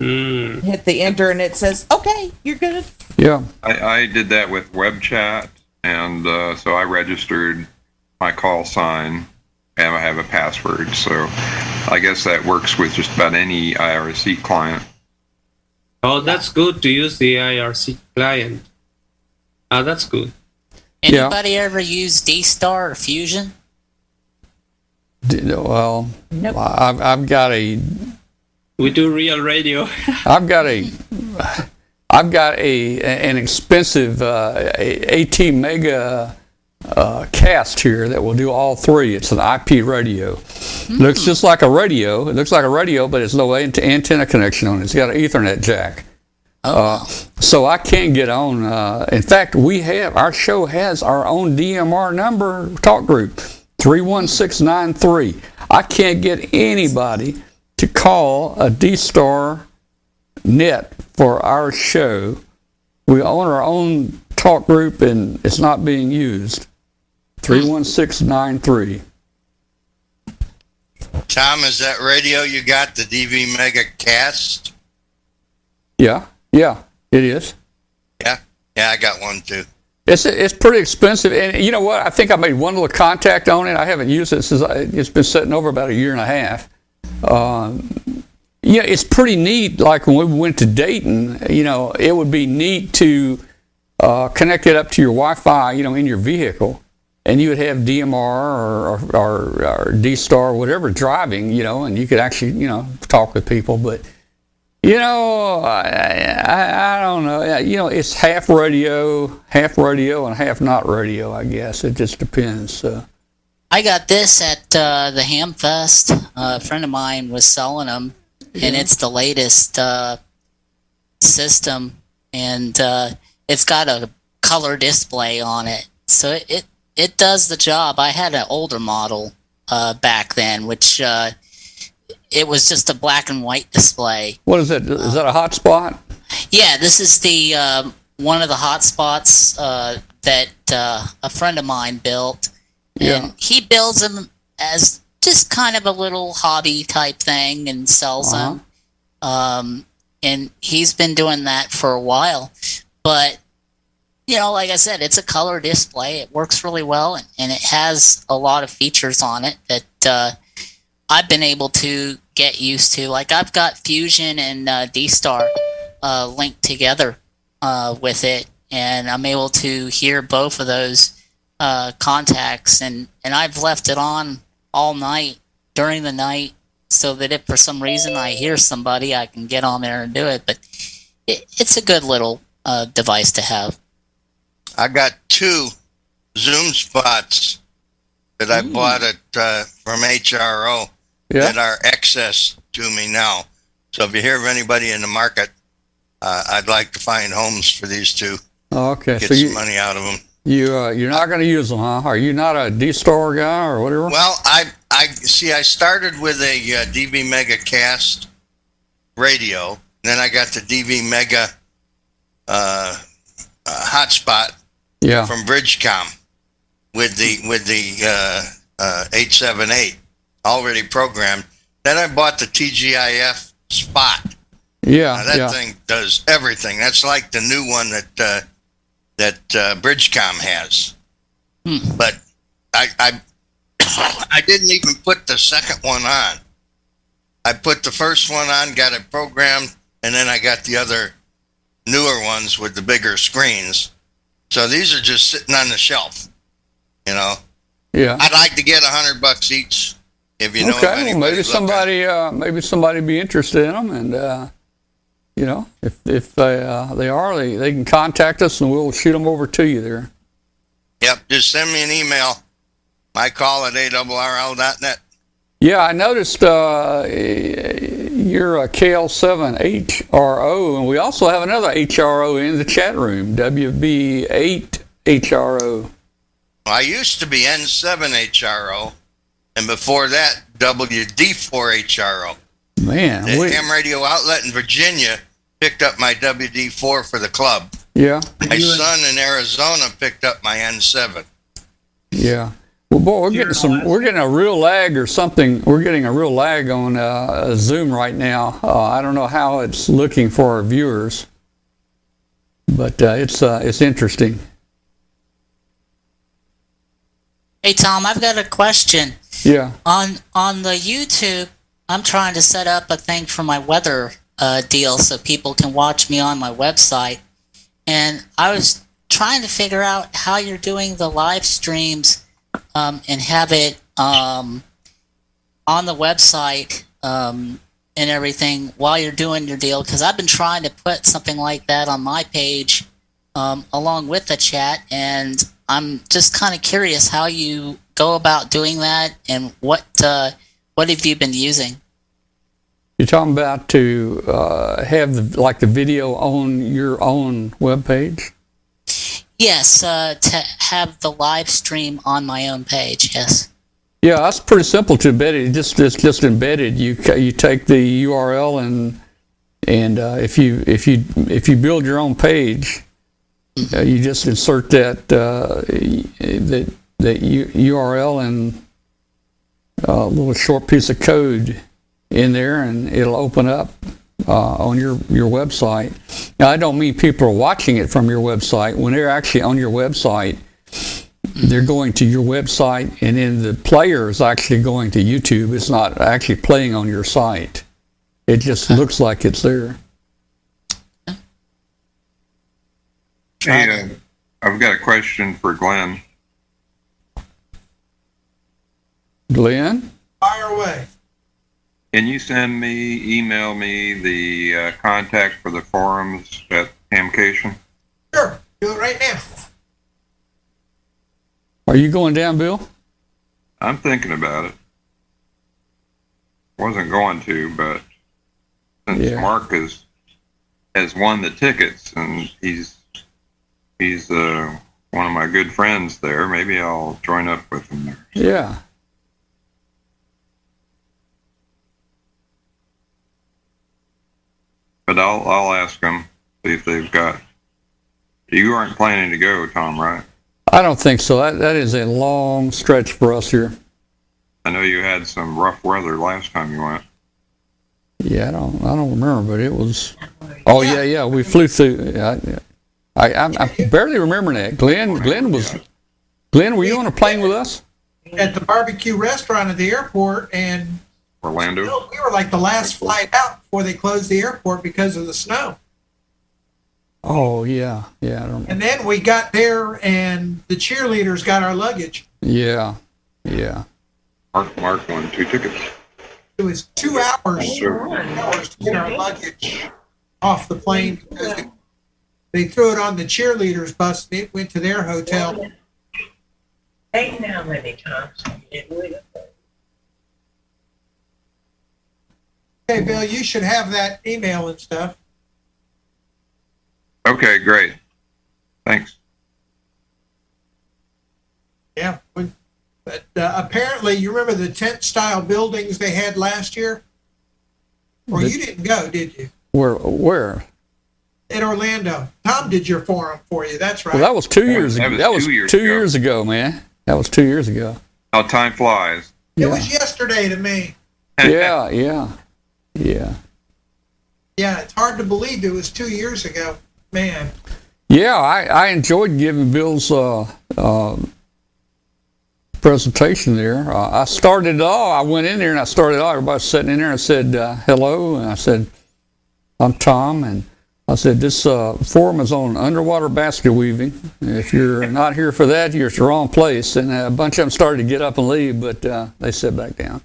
mm. hit the enter, and it says, "Okay, you're good." Yeah. I, I did that with web chat, and uh, so I registered my call sign, and I have a password. So I guess that works with just about any I R C client. Oh, that's good to use the I R C client. Ah, oh, that's good. Anybody yeah. ever use D-Star or Fusion? Well, nope. I've, I've got a... We do real radio. I've got a... I've got a an expensive uh, eighteen mega uh, cast here that will do all three. It's an I P radio. Mm. Looks just like a radio. It looks like a radio, but it's no ant- antenna connection on it. It's got an Ethernet jack. Oh. Uh, so I can get on. Uh, in fact, we have our show has our own D M R number talk group, three one six nine three. I can't get anybody to call a D-Star net for our show. We own our own talk group, and it's not being used. three one six nine three. Tom, is that radio you got, the D V Mega Cast? Yeah, yeah, it is. Yeah, yeah, I got one too. It's it's pretty expensive, and you know what? I think I made one little contact on it. I haven't used it since I, it's been sitting over about a year and a half. Um, yeah, it's pretty neat. Like when we went to Dayton, you know, it would be neat to uh, connect it up to your Wi-Fi, you know, in your vehicle. And you would have D M R or, or, or, or D-Star, whatever, driving, you know, and you could actually, you know, talk with people. But, you know, I, I, I don't know. You know, it's half radio, half radio, and half not radio, I guess. It just depends. So. I got this at uh, the Ham Fest. Uh, a friend of mine was selling them, yeah. and it's the latest uh, system. And uh, it's got a color display on it. So it... it It does the job. I had an older model uh, back then, which uh, it was just a black and white display. What is that? Is that a hotspot? Yeah, this is the uh, one of the hotspots uh, that uh, a friend of mine built. Yeah. And he builds them as just kind of a little hobby type thing and sells uh-huh. them. Um, and he's been doing that for a while. But you know, like I said, it's a color display. It works really well, and, and it has a lot of features on it that uh, I've been able to get used to. Like, I've got Fusion and uh, D-Star uh, linked together uh, with it, and I'm able to hear both of those uh, contacts, and, and I've left it on all night, during the night, so that if for some reason I hear somebody, I can get on there and do it. But it, it's a good little uh, device to have. I got two Zoom spots that I Ooh. bought at, uh, from H R O yeah. that are access to me now. So if you hear of anybody in the market, uh, I'd like to find homes for these two. Oh, okay. Get so some you, money out of them. You, uh, you're not going to use them, huh? Are you not a D-Star guy or whatever? Well, I, I see, I started with a uh, D V Mega Cast radio. Then I got the D V Mega uh, uh, hotspot yeah. from Bridgecom with the with the uh, uh, eight seventy-eight already programmed. Then I bought the T G I F spot. Yeah, now that yeah. thing does everything. That's like the new one that uh, that uh, Bridgecom has. Hmm. But I I, I didn't even put the second one on. I put the first one on, got it programmed, and then I got the other newer ones with the bigger screens. So these are just sitting on the shelf, you know. Yeah. I'd like to get a hundred bucks each. If you know okay, well, maybe somebody, uh, maybe somebody be interested in them, and uh, you know, if if they uh, they are, they they can contact us, and we'll shoot them over to you there. Yep, just send me an email. My call at A R R L dot net. Yeah, I noticed uh, you're a K L seven H R O, and we also have another H R O in the chat room, W B eight H R O. I used to be N seven H R O, and before that, W D four H R O. Man. The wait. Ham Radio Outlet in Virginia picked up my W D four for the club. Yeah. My son in Arizona picked up my N seven. Yeah. Well, boy, we're getting some. We're getting a real lag or something. We're getting a real lag on uh, Zoom right now. Uh, I don't know how it's looking for our viewers, but uh, it's uh, it's interesting. Hey, Tom, I've got a question. Yeah. On on the YouTube, I'm trying to set up a thing for my weather uh, deal so people can watch me on my website, and I was trying to figure out how you're doing the live streams. Um, and have it um, on the website um, and everything while you're doing your deal, because I've been trying to put something like that on my page um, along with the chat, and I'm just kind of curious how you go about doing that, and what uh, what have you been using? You're talking about to uh, have the, like the video on your own webpage? Yes, uh, to have the live stream on my own page. Yes. Yeah, that's pretty simple to embed. It just it's just embedded. You you take the U R L and and uh, if you if you if you build your own page, uh, you just insert that uh, that that U R L and a little short piece of code in there, and it'll open up. Uh, on your, your website. Now, I don't mean people are watching it from your website. When they're actually on your website, they're going to your website, and then the player is actually going to YouTube. It's not actually playing on your site. It just looks like it's there. Hey, uh, I've got a question for Glenn. Glenn? Fire away. Can you send me, email me the uh, contact for the forums at Hamcation? Sure. Do it right now. Are you going down, Bill? I'm thinking about it. Wasn't going to, but since yeah. Mark is, has won the tickets and he's he's uh, one of my good friends there, maybe I'll join up with him there. Yeah. But I'll I'll ask them, see if they've got. You aren't planning to go, Tom, right? I don't think so. That that is a long stretch for us here. I know you had some rough weather last time you went. Yeah, I don't I don't remember, but it was. Oh yeah, yeah. yeah we flew through. Yeah, I, I'm, I'm barely remembering that. Glenn, Glenn was, Glenn, were you on a plane with us? At the barbecue restaurant at the airport and Orlando. You know, we were like the last flight out before they closed the airport because of the snow. Oh yeah, yeah. I don't and then we got there, and the cheerleaders got our luggage. Yeah, yeah. Mark, Mark won two tickets. It was two hours, sure. hours to get our luggage off the plane because they, they threw it on the cheerleaders' bus. And it went to their hotel. Ain't now many times. Okay, Bill, you should have that email and stuff. Okay, great. Thanks. Yeah, we, but uh, apparently, you remember the tent-style buildings they had last year? Or the, you didn't go, did you? Where? Where? At Orlando. Tom did your forum for you. That's right. Well, that was two years ago. That was two years, two years ago. ago, man. That was two years ago. How time flies. Yeah. It was yesterday to me. Yeah, yeah, yeah. Yeah, it's hard to believe it was two years ago. Man. Yeah, I, I enjoyed giving Bill's uh, uh, presentation there. Uh, I started off, I went in there and I started off, everybody was sitting in there and I said, uh, hello, and I said, I'm Tom, and I said, this uh, forum is on underwater basket weaving. If you're not here for that, you're at the wrong place. And a bunch of them started to get up and leave, but uh, they sat back down.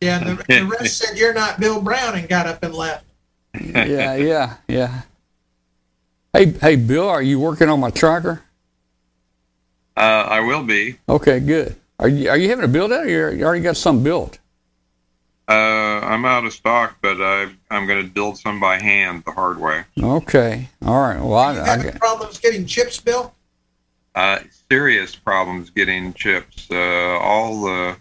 Yeah, and the, the rest said, you're not Bill Brown, and got up and left. Yeah, yeah, yeah. Hey, hey, Bill, are you working on my tracker? Uh, I will be. Okay, good. Are you are you having a build out, or you already got some built? Uh, I'm out of stock, but I I'm going to build some by hand the hard way. Okay, all right. Well, are you I, having I got, problems getting chips, Bill? Uh, serious problems getting chips. Uh, all the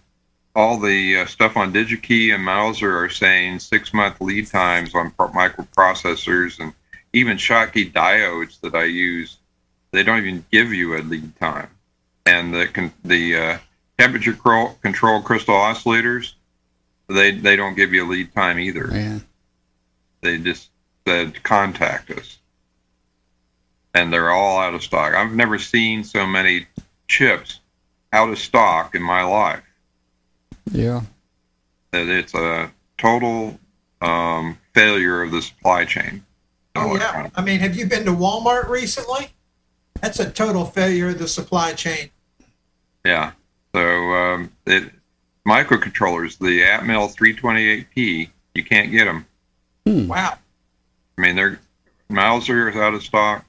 all the uh, stuff on DigiKey and Mouser are saying six month lead times on pro- microprocessors and. Even Schottky diodes that I use, they don't even give you a lead time. And the con- the uh, temperature cro- control crystal oscillators, they they don't give you a lead time either. Man. They just said contact us, and they're all out of stock. I've never seen so many chips out of stock in my life. Yeah, that it's a total um, failure of the supply chain. Oh, yeah. I mean, have you been to Walmart recently? That's a total failure of the supply chain. Yeah. So, um, it, microcontrollers, the Atmel three twenty-eight P, you can't get them. Hmm. Wow. I mean, they're Mouser is out of stock,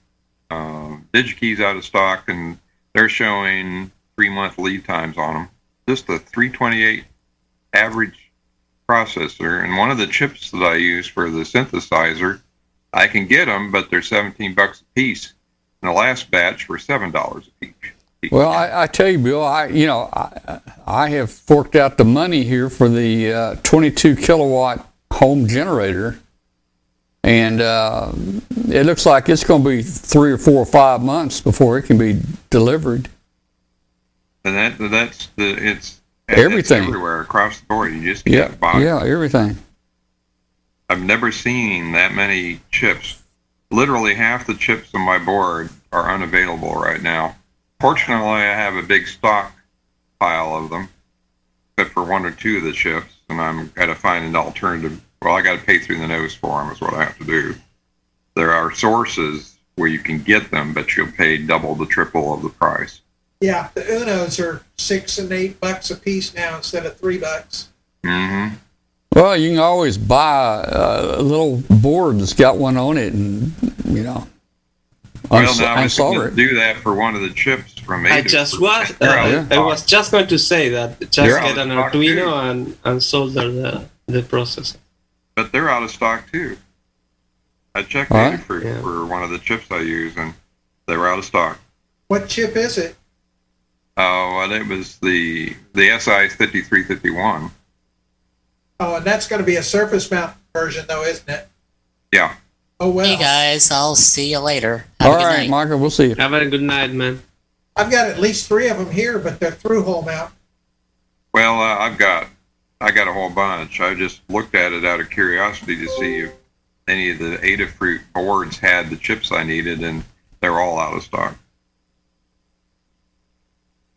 um, DigiKey's out of stock, and they're showing three-month lead times on them. Just the three twenty-eight average processor, and one of the chips that I use for the synthesizer, I can get them, but they're seventeen bucks a piece. And the last batch were seven dollars a piece. Well, I, I tell you, Bill, I you know I, I have forked out the money here for the uh, twenty-two kilowatt home generator, and uh, it looks like it's going to be three or four or five months before it can be delivered. And that that's the it's everything it's everywhere across the board. You just can't yeah, buy it. Yeah, everything. I've never seen that many chips. Literally half the chips on my board are unavailable right now. Fortunately, I have a big stock pile of them, except for one or two of the chips, and I'm got to find an alternative. Well, I got to pay through the nose for them is what I have to do. There are sources where you can get them, but you'll pay double the triple of the price. Yeah, the Unos are six and eight bucks a piece now instead of three bucks. Mm-hmm. Well, you can always buy a, a little board that's got one on it, and you know, well, uns- no, I was going to do that for one of the chips from. I just was. Uh, yeah. I was just going to say that. Just they're get an Arduino and, and solder the the processor. But they're out of stock too. I checked right. for yeah. for one of the chips I use, and they were out of stock. What chip is it? Oh, uh, well, it was the the S I fifty-three fifty-one. Oh, and that's going to be a surface mount version, though, isn't it? Yeah. Oh, well. Hey, guys. I'll see you later. Have All right, night. Michael. We'll see you. Have a good night, man. I've got at least three of them here, but they're through-hole mount. Well, uh, I've got I got a whole bunch. I just looked at it out of curiosity to see if any of the Adafruit boards had the chips I needed, and they were all out of stock.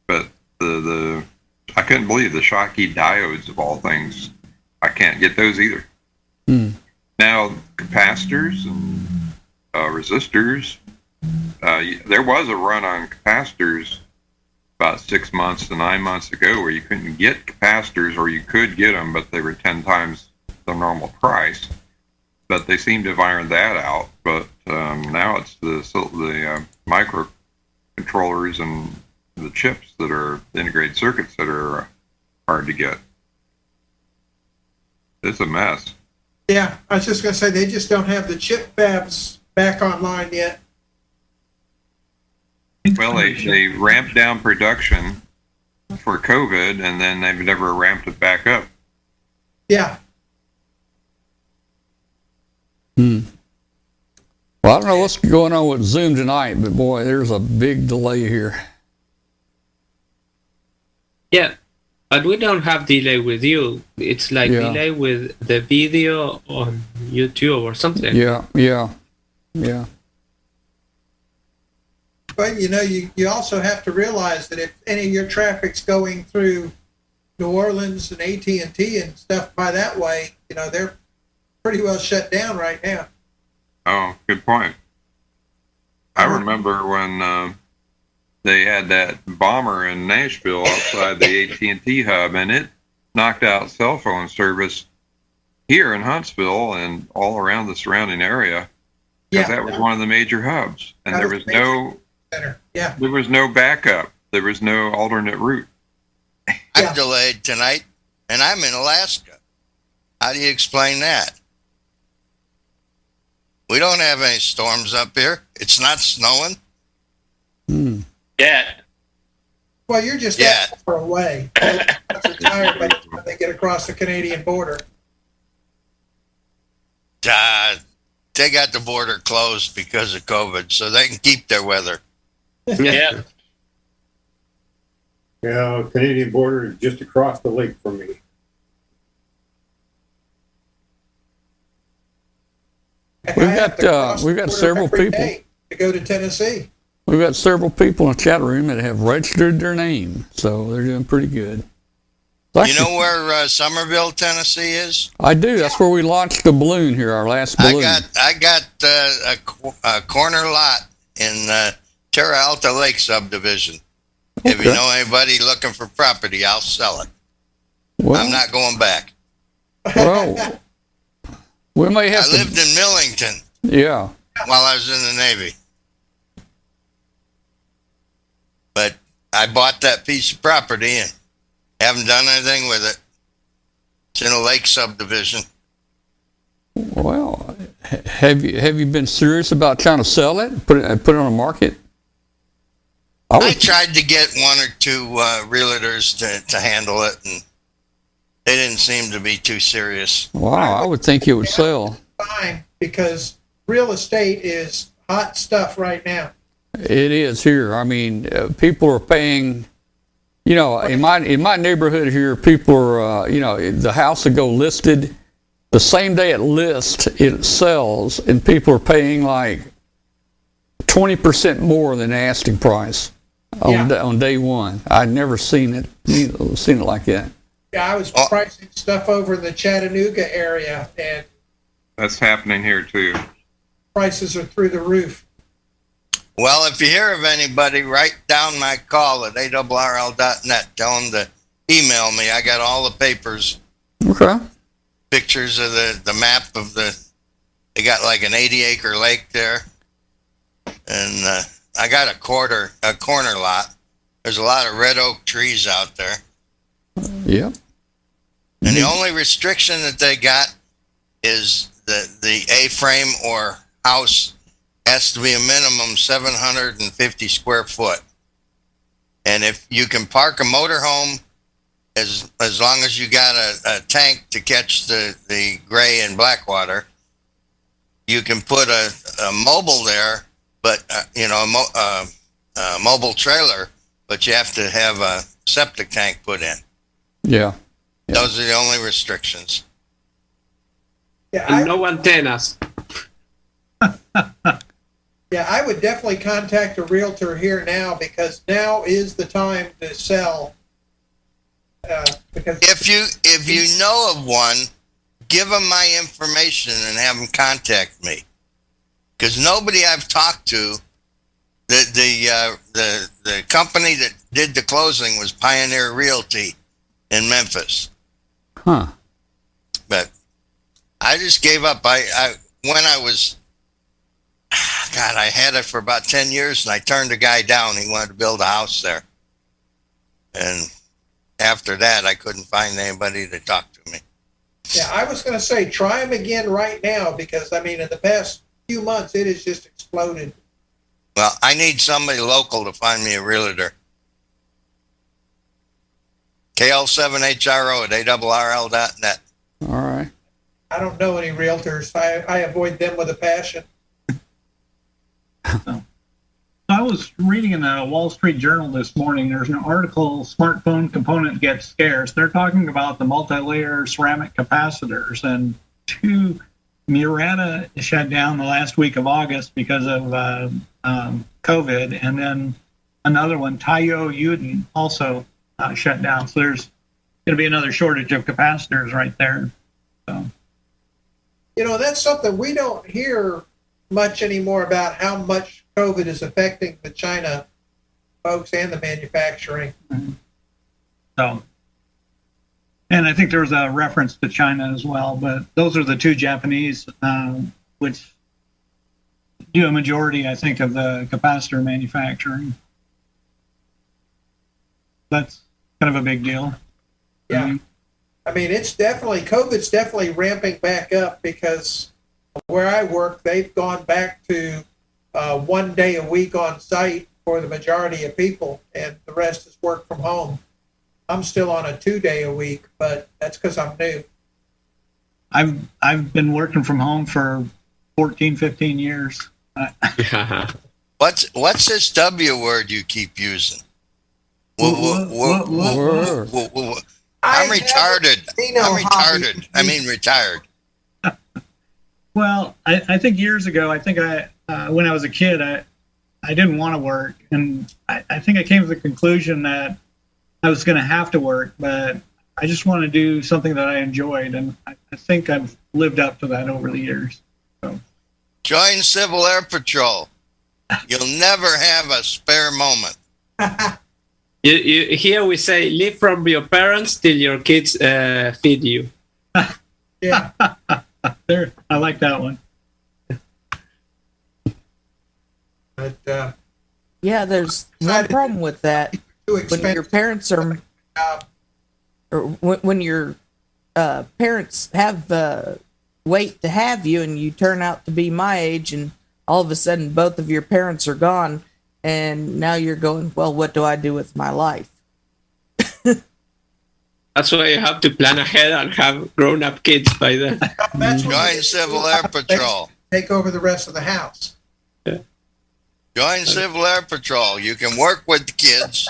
But the the I couldn't believe the Schottky diodes of all things. I can't get those either. Mm. Now capacitors and uh, resistors. Uh, there was a run on capacitors about six months to nine months ago where you couldn't get capacitors, or you could get them, but they were ten times the normal price. But they seem to have ironed that out. But um, now it's the the uh, microcontrollers and the chips that are integrated circuits that are hard to get. It's a mess. Yeah, I was just going to say they just don't have the chip fabs back online yet. Well, they, they ramped down production for COVID, and then they've never ramped it back up. Yeah. Hmm. Well, I don't know what's going on with Zoom tonight, but boy, there's a big delay here. Yeah, but we don't have delay with you. It's like yeah. delay with the video on YouTube or something. Yeah, yeah, yeah. But, you know, you, you also have to realize that if any of your traffic's going through New Orleans and A T and T and stuff by that way, you know, they're pretty well shut down right now. Oh, good point. I remember when uh, they had that bomber in Nashville outside the A T and T hub, and it knocked out cell phone service here in Huntsville and all around the surrounding area, because yeah, that was one of the major hubs, and there was no... Yeah. There was no backup. There was no alternate route. I'm yeah. delayed tonight, and I'm in Alaska. How do you explain that? We don't have any storms up here. It's not snowing. Mm. Yeah. Well, you're just yeah. that far away. That's retired by the time they get across the Canadian border. Uh, they got the border closed because of COVID, so they can keep their weather. Yeah. Yeah, Canadian border is just across the lake from me. We've got uh, we've got several people to go to Tennessee. We've got several people in the chat room that have registered their name, so they're doing pretty good. Like you know the, where uh, Somerville, Tennessee is? I do. That's where we launched the balloon here, our last balloon. I got I got uh, a, a corner lot in. Uh, Terra Alta Lake subdivision. Okay. If you know anybody looking for property, I'll sell it. Well, I'm not going back. Well, we may have I to... lived in Millington. Yeah. While I was in the Navy. But I bought that piece of property and haven't done anything with it. It's in a lake subdivision. Well, have you have you been serious about trying to sell it? Put it put it on the market? I, I tried to get one or two uh, realtors to, to handle it, and they didn't seem to be too serious. Wow, I would think it would sell. Fine, because real estate is hot stuff right now. It is here. I mean, uh, people are paying. You know, in my in my neighborhood here, people are. Uh, you know, the house would go listed the same day it lists, it sells, and people are paying like twenty percent more than the asking price. Yeah. On, on day one, I'd never seen it seen it like that. Yeah, I was pricing stuff over in the Chattanooga area, and that's happening here too. Prices are through the roof. Well, if you hear of anybody, write down my call at A R R L dot net. Tell them to email me. I got all the papers. Okay. Pictures of the the map of the. They got like an eighty acre lake there. And uh, I got a quarter, a corner lot. There's a lot of red oak trees out there. Yep. And mm-hmm. the only restriction that they got is the the A-frame or house has to be a minimum seven hundred fifty square foot. And if you can park a motorhome, as as long as you got a, a tank to catch the, the gray and black water, you can put a, a mobile there. But, uh, you know, a, mo- uh, a mobile trailer, but you have to have a septic tank put in. Yeah. yeah. Those are the only restrictions. Yeah, and I, no antennas. Yeah, Yeah, I would definitely contact a realtor here now, because now is the time to sell. Uh, because if you if you know of one, give them my information and have them contact me. Because nobody I've talked to, the the uh, the the company that did the closing was Pioneer Realty in Memphis. Huh. But I just gave up. I, I when I was, God, I had it for about ten years, and I turned a guy down. He wanted to build a house there, and after that, I couldn't find anybody to talk to me. Yeah, I was going to say try him again right now, because I mean, in the past few months, it has just exploded. Well, I need somebody local to find me a realtor. K L seven H R O at A R R L dot net. All right. I don't know any realtors. I, I avoid them with a passion. So, I was reading in the Wall Street Journal this morning. There's an article, Smartphone Component Gets Scarce. They're talking about the multi-layer ceramic capacitors. And two, Murata shut down the last week of August because of uh, um, COVID. And then another one, Taiyo Yuden, also uh, shut down. So there's going to be another shortage of capacitors right there. So. You know, that's something we don't hear much anymore about, how much COVID is affecting the China folks and the manufacturing. Mm-hmm. So, and I think there was a reference to China as well, but those are the two Japanese, uh, which do a majority, I think, of the capacitor manufacturing. That's kind of a big deal. Yeah. I mean, I mean, it's definitely, COVID's definitely ramping back up, because where I work, they've gone back to uh, one day a week on site for the majority of people, and the rest is work from home. I'm still on a two day a week, but that's because I'm new. I've I've been working from home for fourteen, fifteen years. Yeah. What's what's this W word you keep using? Whoa, whoa, whoa, whoa, whoa, whoa, whoa. I'm retarded. I'm retarded. I mean retired. Well, I, I think years ago, I think I uh, when I was a kid, I I didn't want to work, and I, I think I came to the conclusion that I was going to have to work, but I just want to do something that I enjoyed, and I, I think I've lived up to that over the years. So. Join Civil Air Patrol. You'll never have a spare moment. You, you, here we say, live from your parents till your kids uh, feed you. Yeah. There, I like that one. But, uh, yeah, there's no problem with that. When your parents are, or when, when your uh, parents have uh, wait to have you, and you turn out to be my age, and all of a sudden both of your parents are gone, and now you're going, well, what do I do with my life? That's why you have to plan ahead and have grown-up kids by then. Join Civil Air Patrol. Take over the rest of the house. Yeah. Join Civil Air Patrol. You can work with the kids,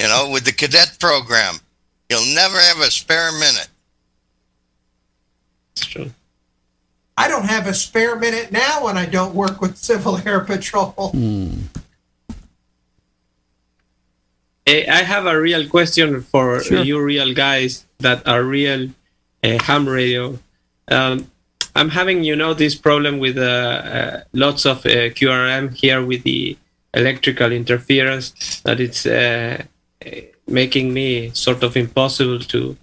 you know, with the cadet program. You'll never have a spare minute. That's true. I don't have a spare minute now when I don't work with Civil Air Patrol. Hmm. I have a real question for sure. You real guys that are real uh, ham radio. Um, I'm having, you know, this problem with uh, uh, lots of uh, Q R M here with the electrical interference, that it's uh, making me sort of impossible to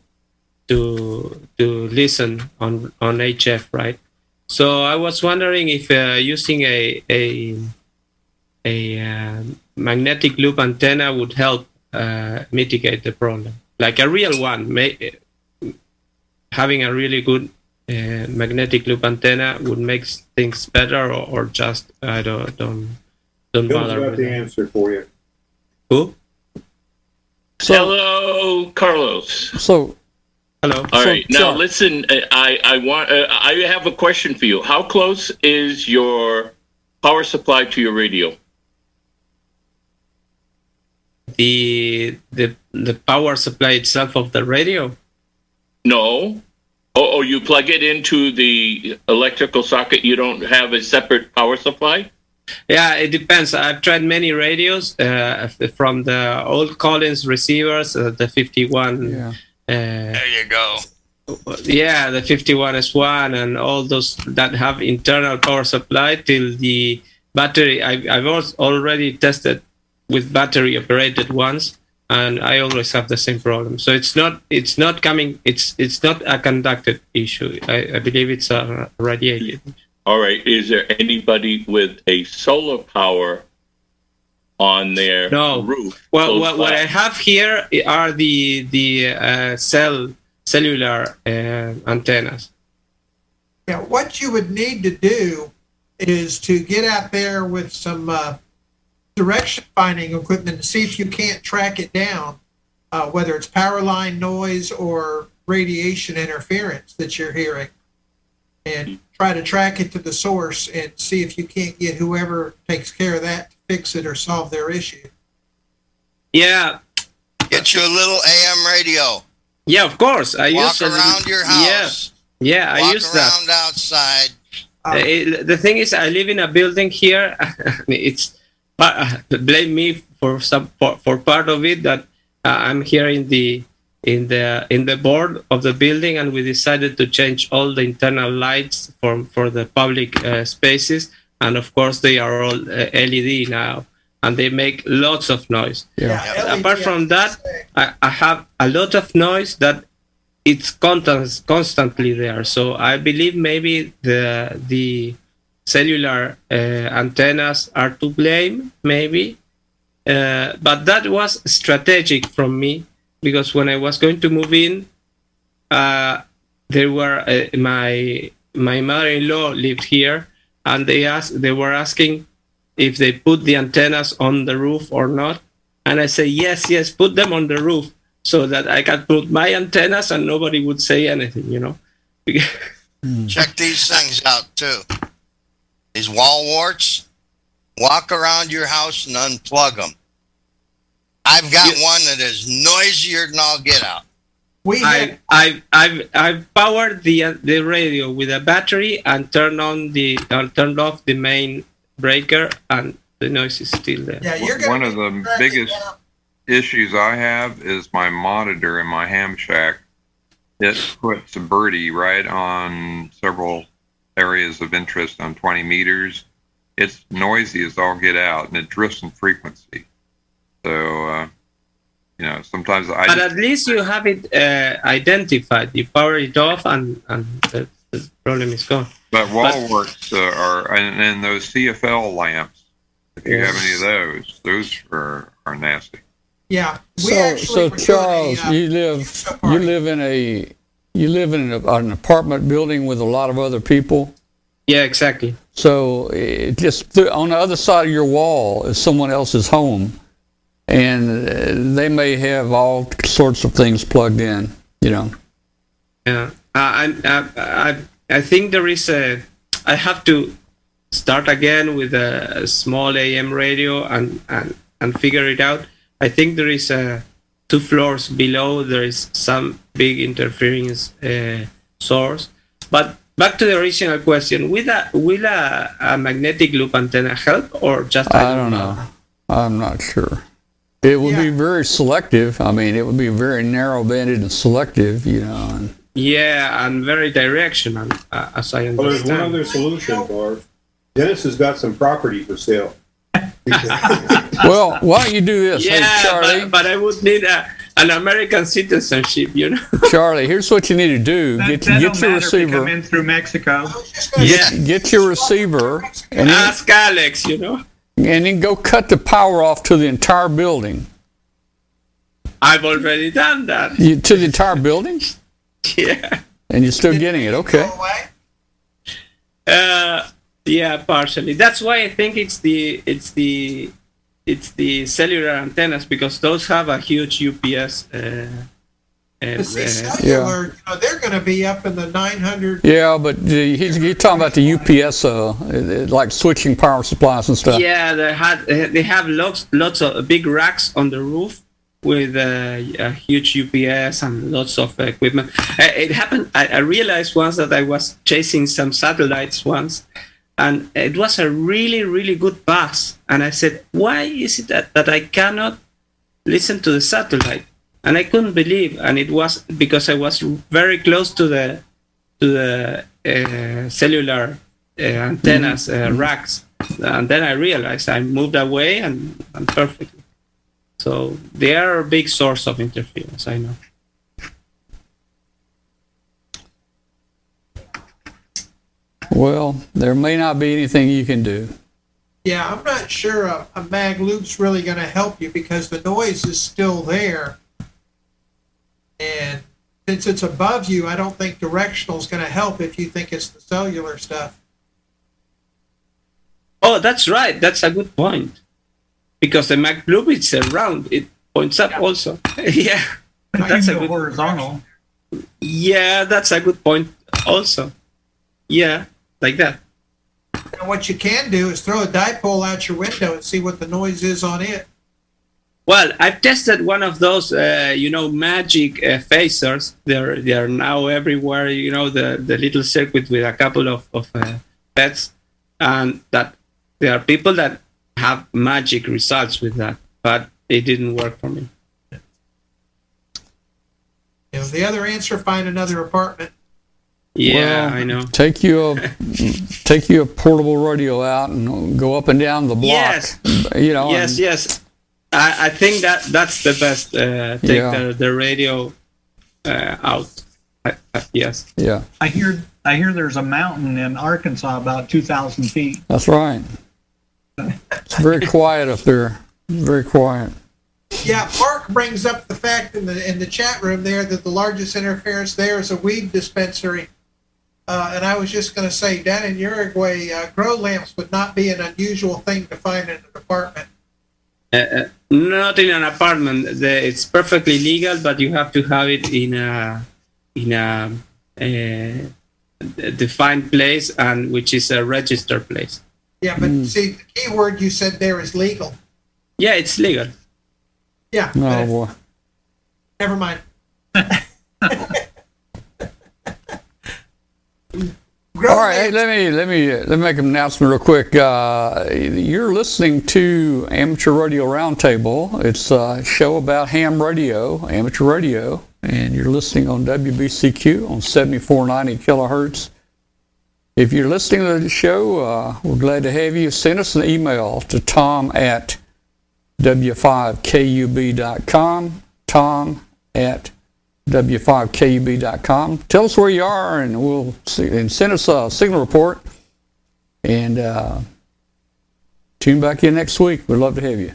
to to listen on, on H F, right? So I was wondering if uh, using a a, a uh, magnetic loop antenna would help Uh, mitigate the problem, like a real one. May, having a really good uh, magnetic loop antenna would make things better, or, or just I don't don't don't Bill's bother. Got the that. Answer for you. Who? So, hello, Carlos. So, hello. All so, right, now sorry. Listen. I I want. Uh, I have a question for you. How close is your power supply to your radio? The, the the power supply itself of the radio? No. Oh, oh, you plug it into the electrical socket. You don't have a separate power supply? Yeah, it depends. I've tried many radios, uh, from the old Collins receivers, uh, the fifty-one. Yeah. Uh, there you go. Yeah, the fifty-one S one and all those that have internal power supply till the battery. I, I've also already tested with battery operated ones, and I always have the same problem. So it's not it's not coming. It's it's not a conducted issue. I, I believe it's a radiated. All right. Is there anybody with a solar power on their no. roof? Well, what, what I have here are the the uh, cell. cellular uh, antennas. Yeah, what you would need to do is to get out there with some uh, direction finding equipment to see if you can't track it down, uh, whether it's power line noise or radiation interference that you're hearing, and try to track it to the source and see if you can't get whoever takes care of that to fix it or solve their issue. Yeah. Get you a little A M radio. Yeah, of course. I Walk use around a, your house. Yeah, yeah Walk I use that. Walk around outside. Uh, it, the thing is, I live in a building here. It's uh, blame me for some for, for part of it that uh, I'm here in the in the in the board of the building, and we decided to change all the internal lights for for the public uh, spaces, and of course they are all uh, L E D now. And they make lots of noise. Yeah. Yeah. Apart from that, I, I have a lot of noise that it's constant, constantly there. So I believe maybe the the cellular uh, antennas are to blame, maybe. Uh, but that was strategic from me, because when I was going to move in, uh, there were uh, my my mother-in-law lived here, and they asked they were asking. if they put the antennas on the roof or not. And I say, yes, yes, put them on the roof so that I can put my antennas and nobody would say anything, you know. Mm. Check these things out, too. These wall warts, walk around your house and unplug them. I've got yeah. one that is noisier than all get out. We I, I've, I've, I've powered the uh, the radio with a battery and turned, on the, uh, turned off the main breaker, and the noise is still there. Yeah, you're one of the biggest issues I have is my monitor in my ham shack. It puts a birdie right on several areas of interest on twenty meters. It's noisy as all get out, and it drifts in frequency. So, uh, you know, sometimes I... But at least you have it uh, identified. You power it off, and, and the, the problem is gone. But wallworts uh, are, and, and those C F L lamps, if you yes. have any of those, those are, are nasty. Yeah. We so, so Charles, a, you live you live in a you live in an, an apartment building with a lot of other people. Yeah, exactly. So it just th- on the other side of your wall is someone else's home, and they may have all sorts of things plugged in. You know. Yeah, I I I. I think there is a, I have to start again with a small A M radio and, and, and figure it out. I think there is a, two floors below, there is some big interference uh, source. But back to the original question, will a, will a, a magnetic loop antenna help or just? I don't know. know. I'm not sure. It would yeah. be very selective. I mean, it would be very narrow banded and selective, you know. And, yeah, and very directional, uh, as I understand. Well, there's one other solution, Barb. Dennis has got some property for sale. Well, why don't you do this? Yeah, hey, Charlie. But, but I would need a, an American citizenship, you know. Charlie, here's what you need to do. That, get, get your receiver. Come in through Mexico. Yeah. Get, get your receiver. And ask then, Alex, you know. And then go cut the power off to the entire building. I've already done that. You, to the entire building? Yeah, and you're still getting it, okay? Uh, yeah, partially. That's why I think it's the it's the it's the cellular antennas, because those have a huge U P S. Uh, and, see, cellular, uh, yeah. you know, they're going to be up in the nine hundred. Yeah, but the, he's, you're talking about the U P S, uh, like switching power supplies and stuff. Yeah, they had they have lots lots of big racks on the roof. With uh, a huge U P S and lots of equipment. It happened, I, I realized once that I was chasing some satellites once, and it was a really, really good bus. And I said, why is it that, that I cannot listen to the satellite? And I couldn't believe, and it was because I was very close to the to the uh, cellular uh, antennas uh, racks. And then I realized I moved away, and, and perfectly. So they are a big source of interference, I know. Well, there may not be anything you can do. Yeah, I'm not sure a, a mag loop's really going to help you because the noise is still there. And since it's above you, I don't think directional's going to help if you think it's the cellular stuff. Oh, that's right. That's a good point. Because the mag loop is round. It points up yeah. also. yeah. Not that's a good horizontal. Yeah, that's a good point also. Yeah, like that. And what you can do is throw a dipole out your window and see what the noise is on it. Well, I've tested one of those, uh, you know, magic uh, phasers. They're they are now everywhere. You know, the, the little circuit with a couple of of uh, pets, and that there are people that have magic results with that, but it didn't work for me. Is the other answer find another apartment? Yeah, well, I know. Take you a take you a portable radio out and go up and down the block. Yes, you know. Yes, and, yes. I, I think that that's the best. Uh, take yeah. the, the radio uh, out. I, I, yes. Yeah. I hear. I hear. There's a mountain in Arkansas about two thousand feet. That's right. It's very quiet up there. Very quiet. Yeah, Mark brings up the fact in the in the chat room there that the largest interference there is a weed dispensary. Uh, and I was just going to say, down in Uruguay, uh, grow lamps would not be an unusual thing to find in an apartment. Uh, not in an apartment. The, it's perfectly legal, but you have to have it in a in a, a, a defined place, and which is a registered place. Yeah, but mm. see, the key word you said there is legal. Yeah, it's legal. Yeah. Oh, boy. Never mind. All right, hey, let me let me let me make an announcement real quick. Uh, you're listening to Amateur Radio Roundtable. It's a show about ham radio, amateur radio, and you're listening on W B C Q on seventy-four ninety kilohertz. If you're listening to the show, uh, we're glad to have you. Send us an email to Tom at W five K U B dot com. Tom at W five K U B dot com. Tell us where you are, and we'll see, and send us a signal report. And uh, tune back in next week. We'd love to have you.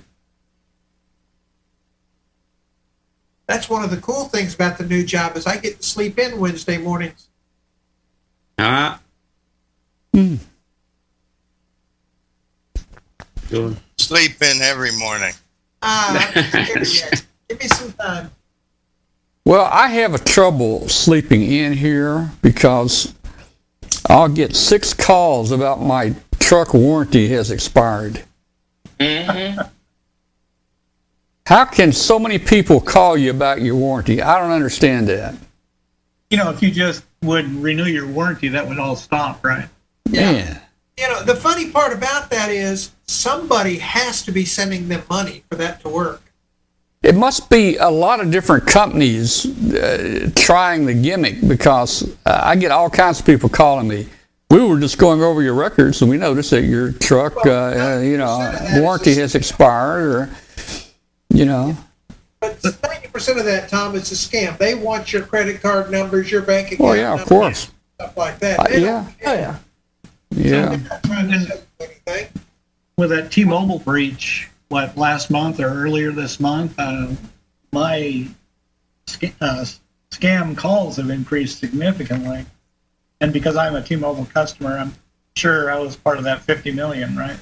That's one of the cool things about the new job is I get to sleep in Wednesday mornings. Ah. Mm. Good. Sleep in every morning. Ah. Give me some time. Well, I have a trouble sleeping in here because I'll get six calls about my truck warranty has expired. Mm-hmm. How can so many people call you about your warranty? I don't understand that. You know, if you just would renew your warranty, that would all stop, right? Yeah. yeah. You know, the funny part about that is somebody has to be sending them money for that to work. It must be a lot of different companies uh, trying the gimmick because uh, I get all kinds of people calling me. We were just going over your records and we noticed that your truck, uh, uh, you know, warranty has expired or, you know. But ninety percent of that, Tom, it's a scam. They want your credit card numbers, your bank account numbers. Oh, yeah, of numbers, course. Stuff like that. Uh, yeah. Oh, yeah. Yeah. yeah. With that T-Mobile breach, what, last month or earlier this month, uh, my sc- uh, scam calls have increased significantly. And because I'm a T-Mobile customer, I'm sure I was part of that fifty million, right?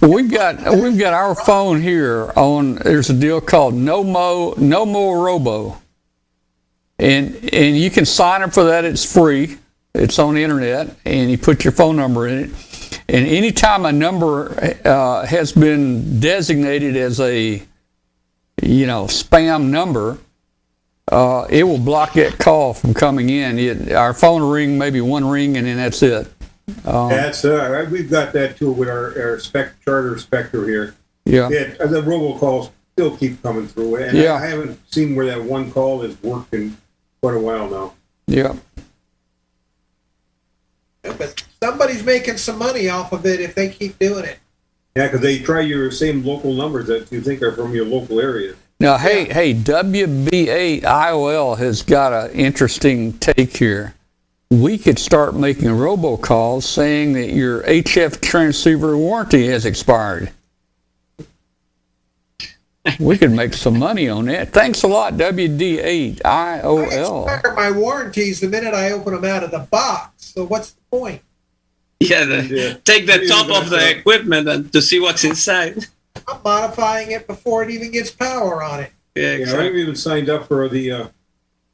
We've got we've got our phone here on. There's a deal called No Mo No Mo Robo, and and you can sign up for that. It's free. It's on the internet, and you put your phone number in it. And any time a number uh, has been designated as a, you know, spam number, uh, it will block that call from coming in. It, our phone ring, maybe one ring, and then that's it. Um, That's uh, we've got that too with our, our spec charter specter here. Yeah, it, the robocalls still keep coming through, and yeah. I, I haven't seen where that one call has worked in quite a while now. Yeah. yeah, but somebody's making some money off of it if they keep doing it. Yeah, because they try your same local numbers that you think are from your local area. Now, hey, yeah. hey, W B eight I O L has got an interesting take here. We could start making robocalls saying that your H F transceiver warranty has expired. We could make some money on that. Thanks a lot, W D eight I O L. I expire my warranties the minute I open them out of the box, so what's the point? Yeah, the, yeah. take the top off the up. equipment and to see what's inside. I'm modifying it before it even gets power on it. Yeah, exactly. yeah I've even signed up for the... Uh,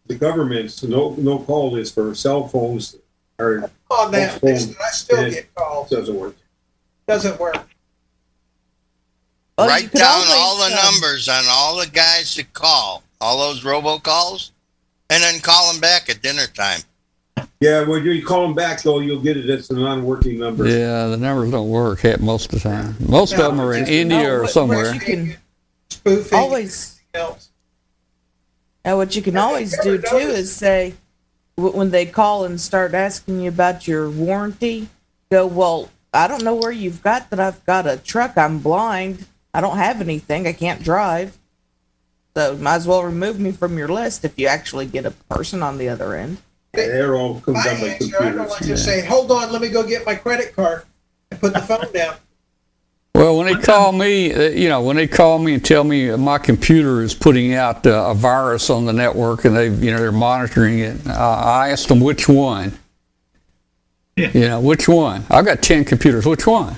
The government's no no call list for cell phones. Or on that list, I still get calls. Doesn't work. Doesn't work. Well, Write down all the um, numbers on all the guys that call, all those robocalls, and then call them back at dinner time. Yeah, when you call them back, though, you'll get it. It's a non-working number. Yeah, the numbers don't work most of the time. Most no, of them are in India no, or somewhere. Spoofing. Always. Else. Now, what you can always do, too, is say, when they call and start asking you about your warranty, go, well, I don't know where you've got that. I've got a truck. I'm blind. I don't have anything. I can't drive. So might as well remove me from your list if you actually get a person on the other end. They're all comes up like computers. I don't like to say, hold on, let me go get my credit card and put the phone down. Well, when they call me, you know, when they call me and tell me my computer is putting out uh, a virus on the network and they've, you know, they're monitoring it, uh, I ask them which one. Yeah. You know, which one? I've got ten computers. Which one?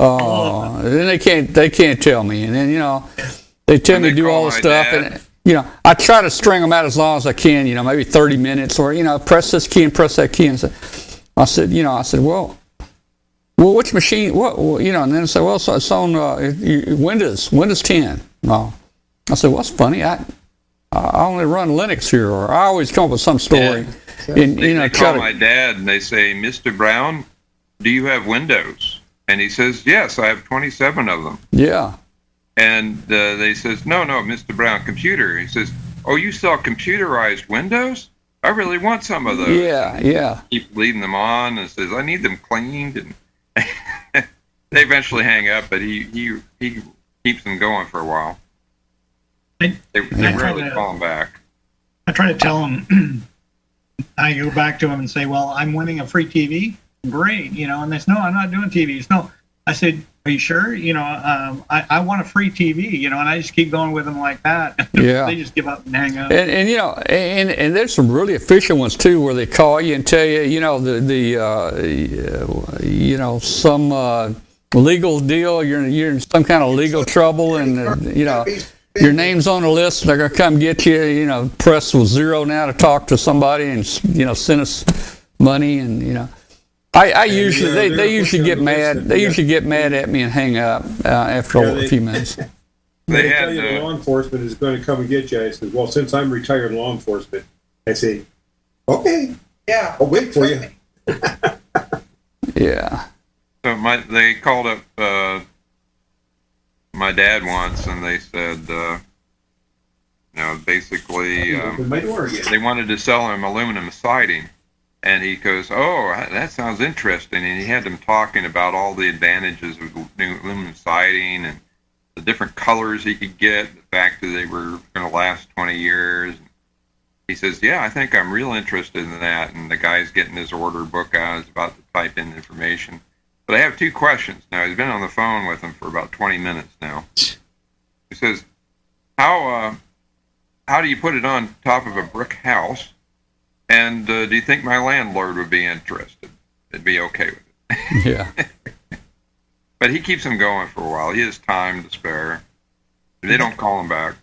Uh, then they can't, they can't tell me. And then, you know, they tell me to do all the stuff. And, you know, I try to string them out as long as I can. You know, maybe thirty minutes, or you know, press this key and press that key. And so I said, you know, I said, well. Well, which machine? What well, you know? And then say, well, so it's on uh, Windows, Windows ten. No, I said, well, that's funny. I I only run Linux here, or I always come up with some story. Yeah. And they, you know, they call to, my dad and they say, Mister Brown, do you have Windows? And he says, yes, I have twenty-seven of them. Yeah. And uh, they says, no, no, Mister Brown, computer. He says, oh, you sell computerized Windows? I really want some of those. Yeah, yeah. Keep leaving them on and says, I need them cleaned and. They eventually hang up, but he, he he keeps them going for a while. I, they they I rarely to, call him back. I try to tell him, I go back to him and say, well, I'm winning a free T V. Great, you know, and they say, no, I'm not doing T Vs. No, I said, are you sure? You know, um, I, I want a free T V, you know, and I just keep going with them like that. Yeah. They just give up and hang up. And, and you know, and, and there's some really efficient ones, too, where they call you and tell you, you know, the, the uh, you know, some uh, legal deal, you're, you're in some kind of legal trouble, and, uh, you know, your name's on the list, they're going to come get you, you know, press zero now to talk to somebody and, you know, send us money and, you know. I, I usually, they, they usually get mad. They usually get mad at me and hang up uh, after yeah, they, a few minutes. They tell you the law enforcement is going to come and get you. I said, well, since I'm retired law enforcement, I say, okay, yeah, I'll wait for you. yeah. So my, they called up uh, my dad once, and they said, uh, you know, basically, um, they wanted to sell him aluminum siding. And he goes, oh, that sounds interesting. And he had them talking about all the advantages of new aluminum siding and the different colors he could get, the fact that they were going to last twenty years. He says, yeah, I think I'm real interested in that. And the guy's getting his order book out. He's about to type in information. But I have two questions now. He's been on the phone with him for about twenty minutes now. He says, how, uh, how do you put it on top of a brick house? And uh, do you think my landlord would be interested? It'd be okay with it. Yeah. But he keeps them going for a while. He has time to spare. They don't call him back.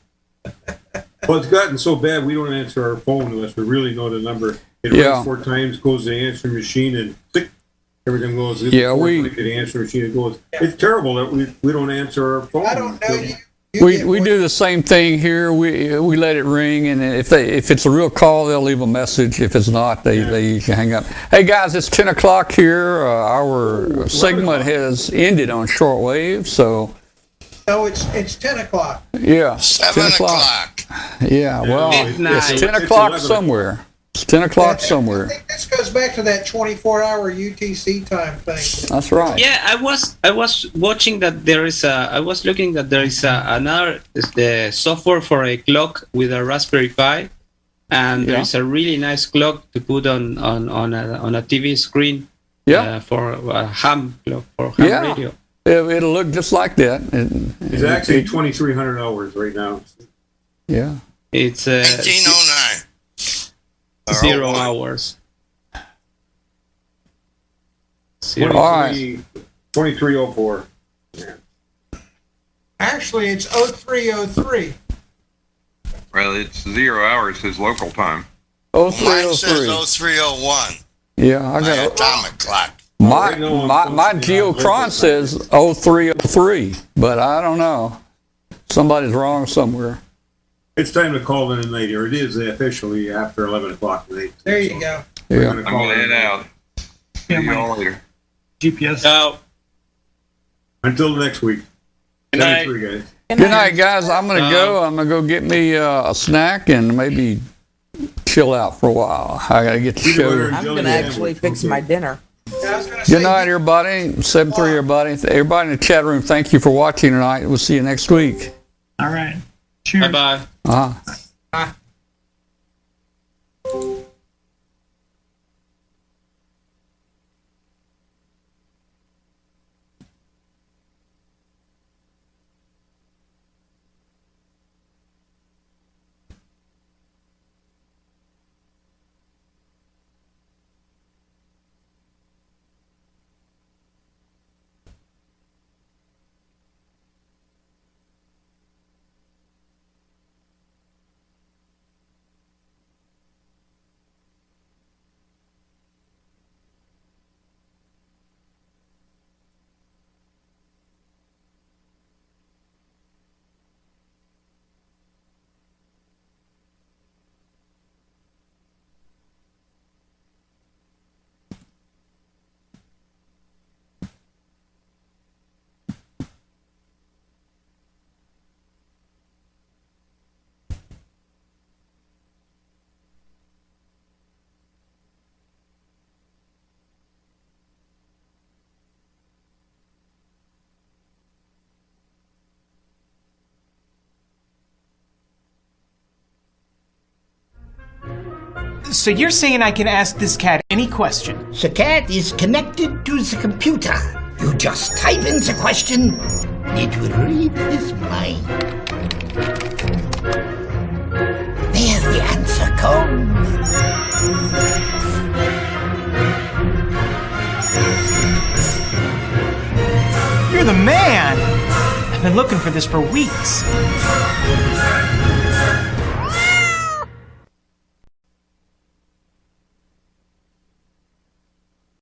Well, it's gotten so bad we don't answer our phone unless we really know the number. It yeah. runs four times, goes to the answering machine, and click, everything goes. Yeah, we. To the answering machine, it goes. It's terrible that we we don't answer our phone. I don't know you. We we do the same thing here. We we let it ring, and if they if it's a real call, they'll leave a message. If it's not, they they hang up. Hey guys, it's ten o'clock here. Uh, our Ooh, segment has ended on shortwave, so. No, it's it's ten o'clock. Yeah, seven o'clock. Yeah, well, midnight. It's ten o'clock somewhere. It's ten o'clock somewhere. I think this goes back to that twenty-four hour U T C time thing. That's right. Yeah, I was I was watching that there is a I was looking that there is a, another is the software for a clock with a Raspberry Pi, and yeah. There's a really nice clock to put on on on a, on a T V screen. Yeah, uh, for a ham clock for ham yeah. radio. It'll look just like that. And, it's and actually it, twenty-three hundred hours right now. Yeah. It's uh, eighteen oh nine. Zero oh, hours. Zero. All right. twenty-three oh four. Yeah. Actually, it's oh three oh three. Well, it's zero hours his local time. oh three oh three. Mine says oh three oh one. Yeah, I got it. Atomic clock. My, my, my GeoCron says oh three oh three, but I don't know. Somebody's wrong somewhere. It's time to call in later. It is officially after eleven o'clock tonight. There you go. Yeah. I'm going to head out. See you all later. G P S out. Until next week. Good night. Good night, guys. I'm going to go. I'm going to go get me uh, a snack and maybe chill out for a while. I got to get the show. I'm going to actually fix my dinner. Good night, everybody. seven three, everybody. Everybody in the chat room, thank you for watching tonight. We'll see you next week. All right. Cheers. Bye-bye. Uh-huh. Bye. So you're saying I can ask this cat any question? The cat is connected to the computer. You just type in the question, it will read his mind. There the answer comes. You're the man! I've been looking for this for weeks.